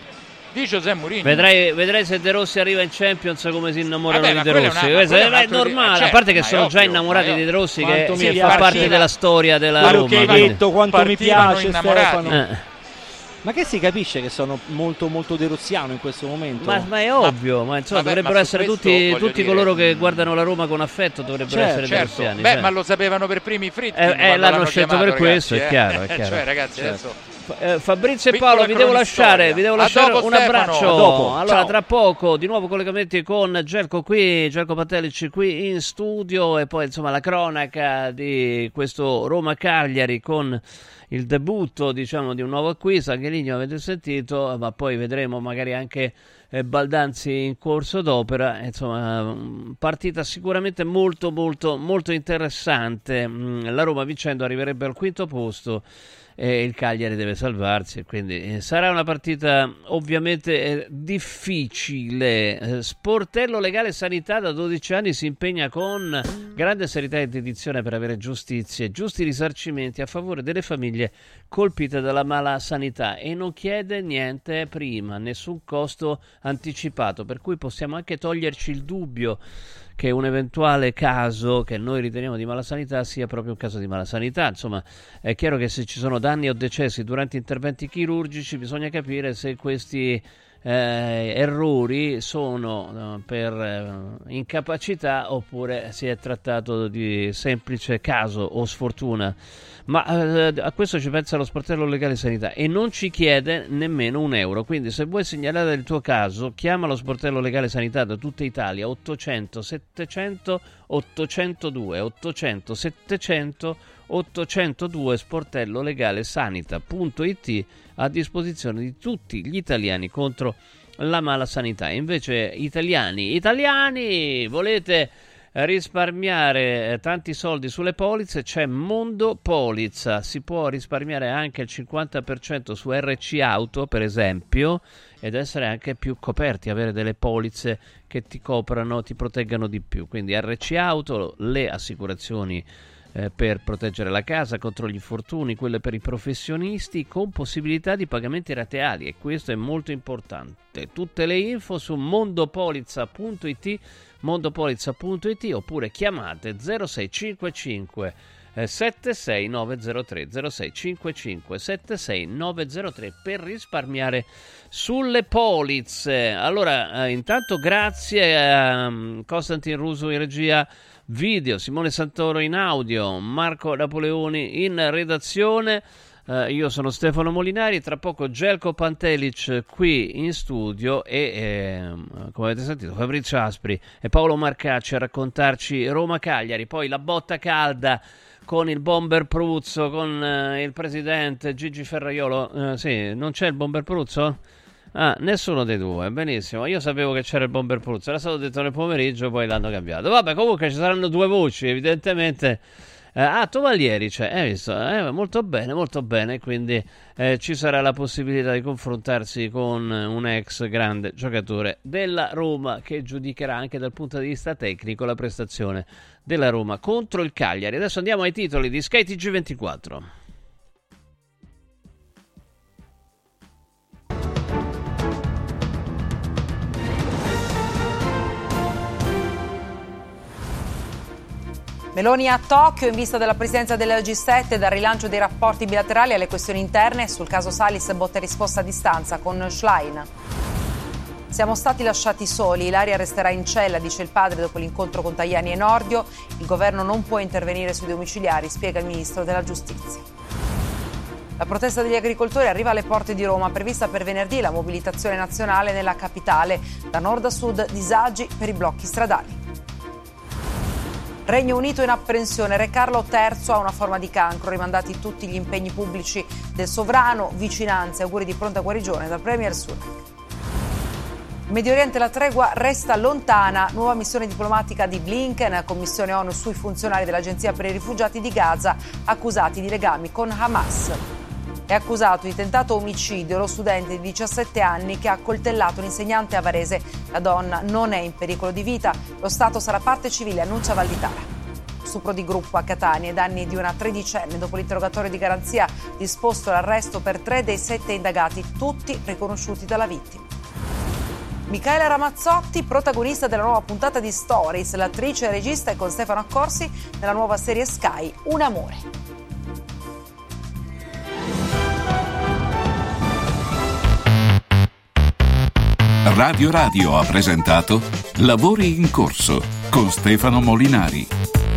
di José Mourinho. Vedrai, vedrai se De Rossi arriva in Champions come si innamorano Vabbè, di De Rossi. È, una, una, è normale, cioè, a parte che sono ovvio, già innamorati di De Rossi, che fa parte partita, della storia della quello Roma. Quello che hai detto, quanto mi piace Stefano. Eh. Ma che si capisce che sono molto molto derossiano in questo momento. Ma, ma è ovvio, ma, ma insomma vabbè, dovrebbero ma essere tutti, tutti dire... coloro che guardano la Roma con affetto dovrebbero certo, essere certo. derossiani. Beh, cioè. ma lo sapevano per primi i fritti. Eh, eh, l'hanno scelto per questo, è chiaro. Cioè ragazzi adesso... eh, Fabrizio e Paolo, vi devo lasciare, vi devo lasciare un Stefano. abbraccio. Dopo. Allora, ciao. Tra poco di nuovo collegamenti con Gerco qui, Gerco Patelici qui in studio, e poi insomma la cronaca di questo Roma-Cagliari con il debutto, diciamo, di un nuovo acquisto. Anche lì non avete sentito, ma poi vedremo magari anche Baldanzi in corso d'opera. Insomma, partita sicuramente molto molto molto interessante. La Roma vincendo arriverebbe al quinto posto e il Cagliari deve salvarsi, quindi sarà una partita ovviamente difficile. Sportello legale sanità da dodici anni si impegna con grande serietà e dedizione per avere giustizia e giusti risarcimenti a favore delle famiglie colpite dalla mala sanità, e non chiede niente prima, nessun costo anticipato, per cui possiamo anche toglierci il dubbio che un eventuale caso che noi riteniamo di malasanità sia proprio un caso di malasanità. Insomma, è chiaro che se ci sono danni o decessi durante interventi chirurgici, bisogna capire se questi eh, errori sono eh, per eh, incapacità oppure si è trattato di semplice caso o sfortuna. Ma eh, a questo ci pensa lo sportello legale sanità e non ci chiede nemmeno un euro. Quindi se vuoi segnalare il tuo caso, chiama lo sportello legale sanità da tutta Italia, ottocento settecento ottocentodue, ottocento settecento ottocentodue, sportello legale sanità punto it, a disposizione di tutti gli italiani contro la mala sanità. Invece italiani, italiani, volete risparmiare tanti soldi sulle polizze? C'è Mondo Polizza, si può risparmiare anche il cinquanta per cento su R C Auto per esempio, ed essere anche più coperti, avere delle polizze che ti coprano, ti proteggano di più. Quindi R C Auto, le assicurazioni eh, per proteggere la casa contro gli infortuni, quelle per i professionisti con possibilità di pagamenti rateali, e questo è molto importante. Tutte le info su mondopolizza punto it, mondopolizza punto it, oppure chiamate zero sei cinquantacinque settantasei novecentotre, zero sei cinquantacinque settantasei novecentotre per risparmiare sulle polizze. Allora eh, intanto grazie a Costantin Ruso in regia video, Simone Santoro in audio, Marco Napoleoni in redazione. Uh, io sono Stefano Molinari, tra poco Gelco Pantelic qui in studio e, eh, come avete sentito, Fabrizio Aspri e Paolo Marcacci a raccontarci Roma-Cagliari, poi la botta calda con il bomber Pruzzo, con eh, il presidente Gigi Ferraiolo. Uh, sì, non c'è il bomber Pruzzo? Ah, nessuno dei due, benissimo, io sapevo che c'era il bomber Pruzzo, era stato detto nel pomeriggio, poi l'hanno cambiato. Vabbè, comunque ci saranno due voci, evidentemente. Ah, Tovalieri c'è, hai visto? Eh, molto bene, molto bene, quindi eh, ci sarà la possibilità di confrontarsi con un ex grande giocatore della Roma che giudicherà anche dal punto di vista tecnico la prestazione della Roma contro il Cagliari. Adesso andiamo ai titoli di Sky T G ventiquattro. Meloni a Tokyo in vista della presidenza del G sette, dal rilancio dei rapporti bilaterali alle questioni interne. Sul caso Salis, botta e risposta a distanza con Schlein. Siamo stati lasciati soli, Ilaria resterà in cella, dice il padre dopo l'incontro con Tajani e Nordio. Il governo non può intervenire sui domiciliari, spiega il ministro della giustizia. La protesta degli agricoltori arriva alle porte di Roma, prevista per venerdì la mobilitazione nazionale nella capitale. Da nord a sud disagi per i blocchi stradali. Regno Unito in apprensione, Re Carlo terzo ha una forma di cancro, rimandati tutti gli impegni pubblici del sovrano, vicinanze, auguri di pronta guarigione dal Premier Sunak. In Medio Oriente la tregua resta lontana, nuova missione diplomatica di Blinken, Commissione ONU sui funzionari dell'Agenzia per i Rifugiati di Gaza accusati di legami con Hamas. È accusato di tentato omicidio lo studente di diciassette anni che ha accoltellato un insegnante avarese. La donna non è in pericolo di vita, lo Stato sarà parte civile, annuncia Valditara. Stupro di gruppo a Catania, danni di una tredicenne. Dopo l'interrogatorio di garanzia, disposto l'arresto per tre dei sette indagati, tutti riconosciuti dalla vittima. Michaela Ramazzotti, protagonista della nuova puntata di Stories, l'attrice e regista è con Stefano Accorsi nella nuova serie Sky Un amore. Radio Radio ha presentato Lavori in corso con Stefano Molinari.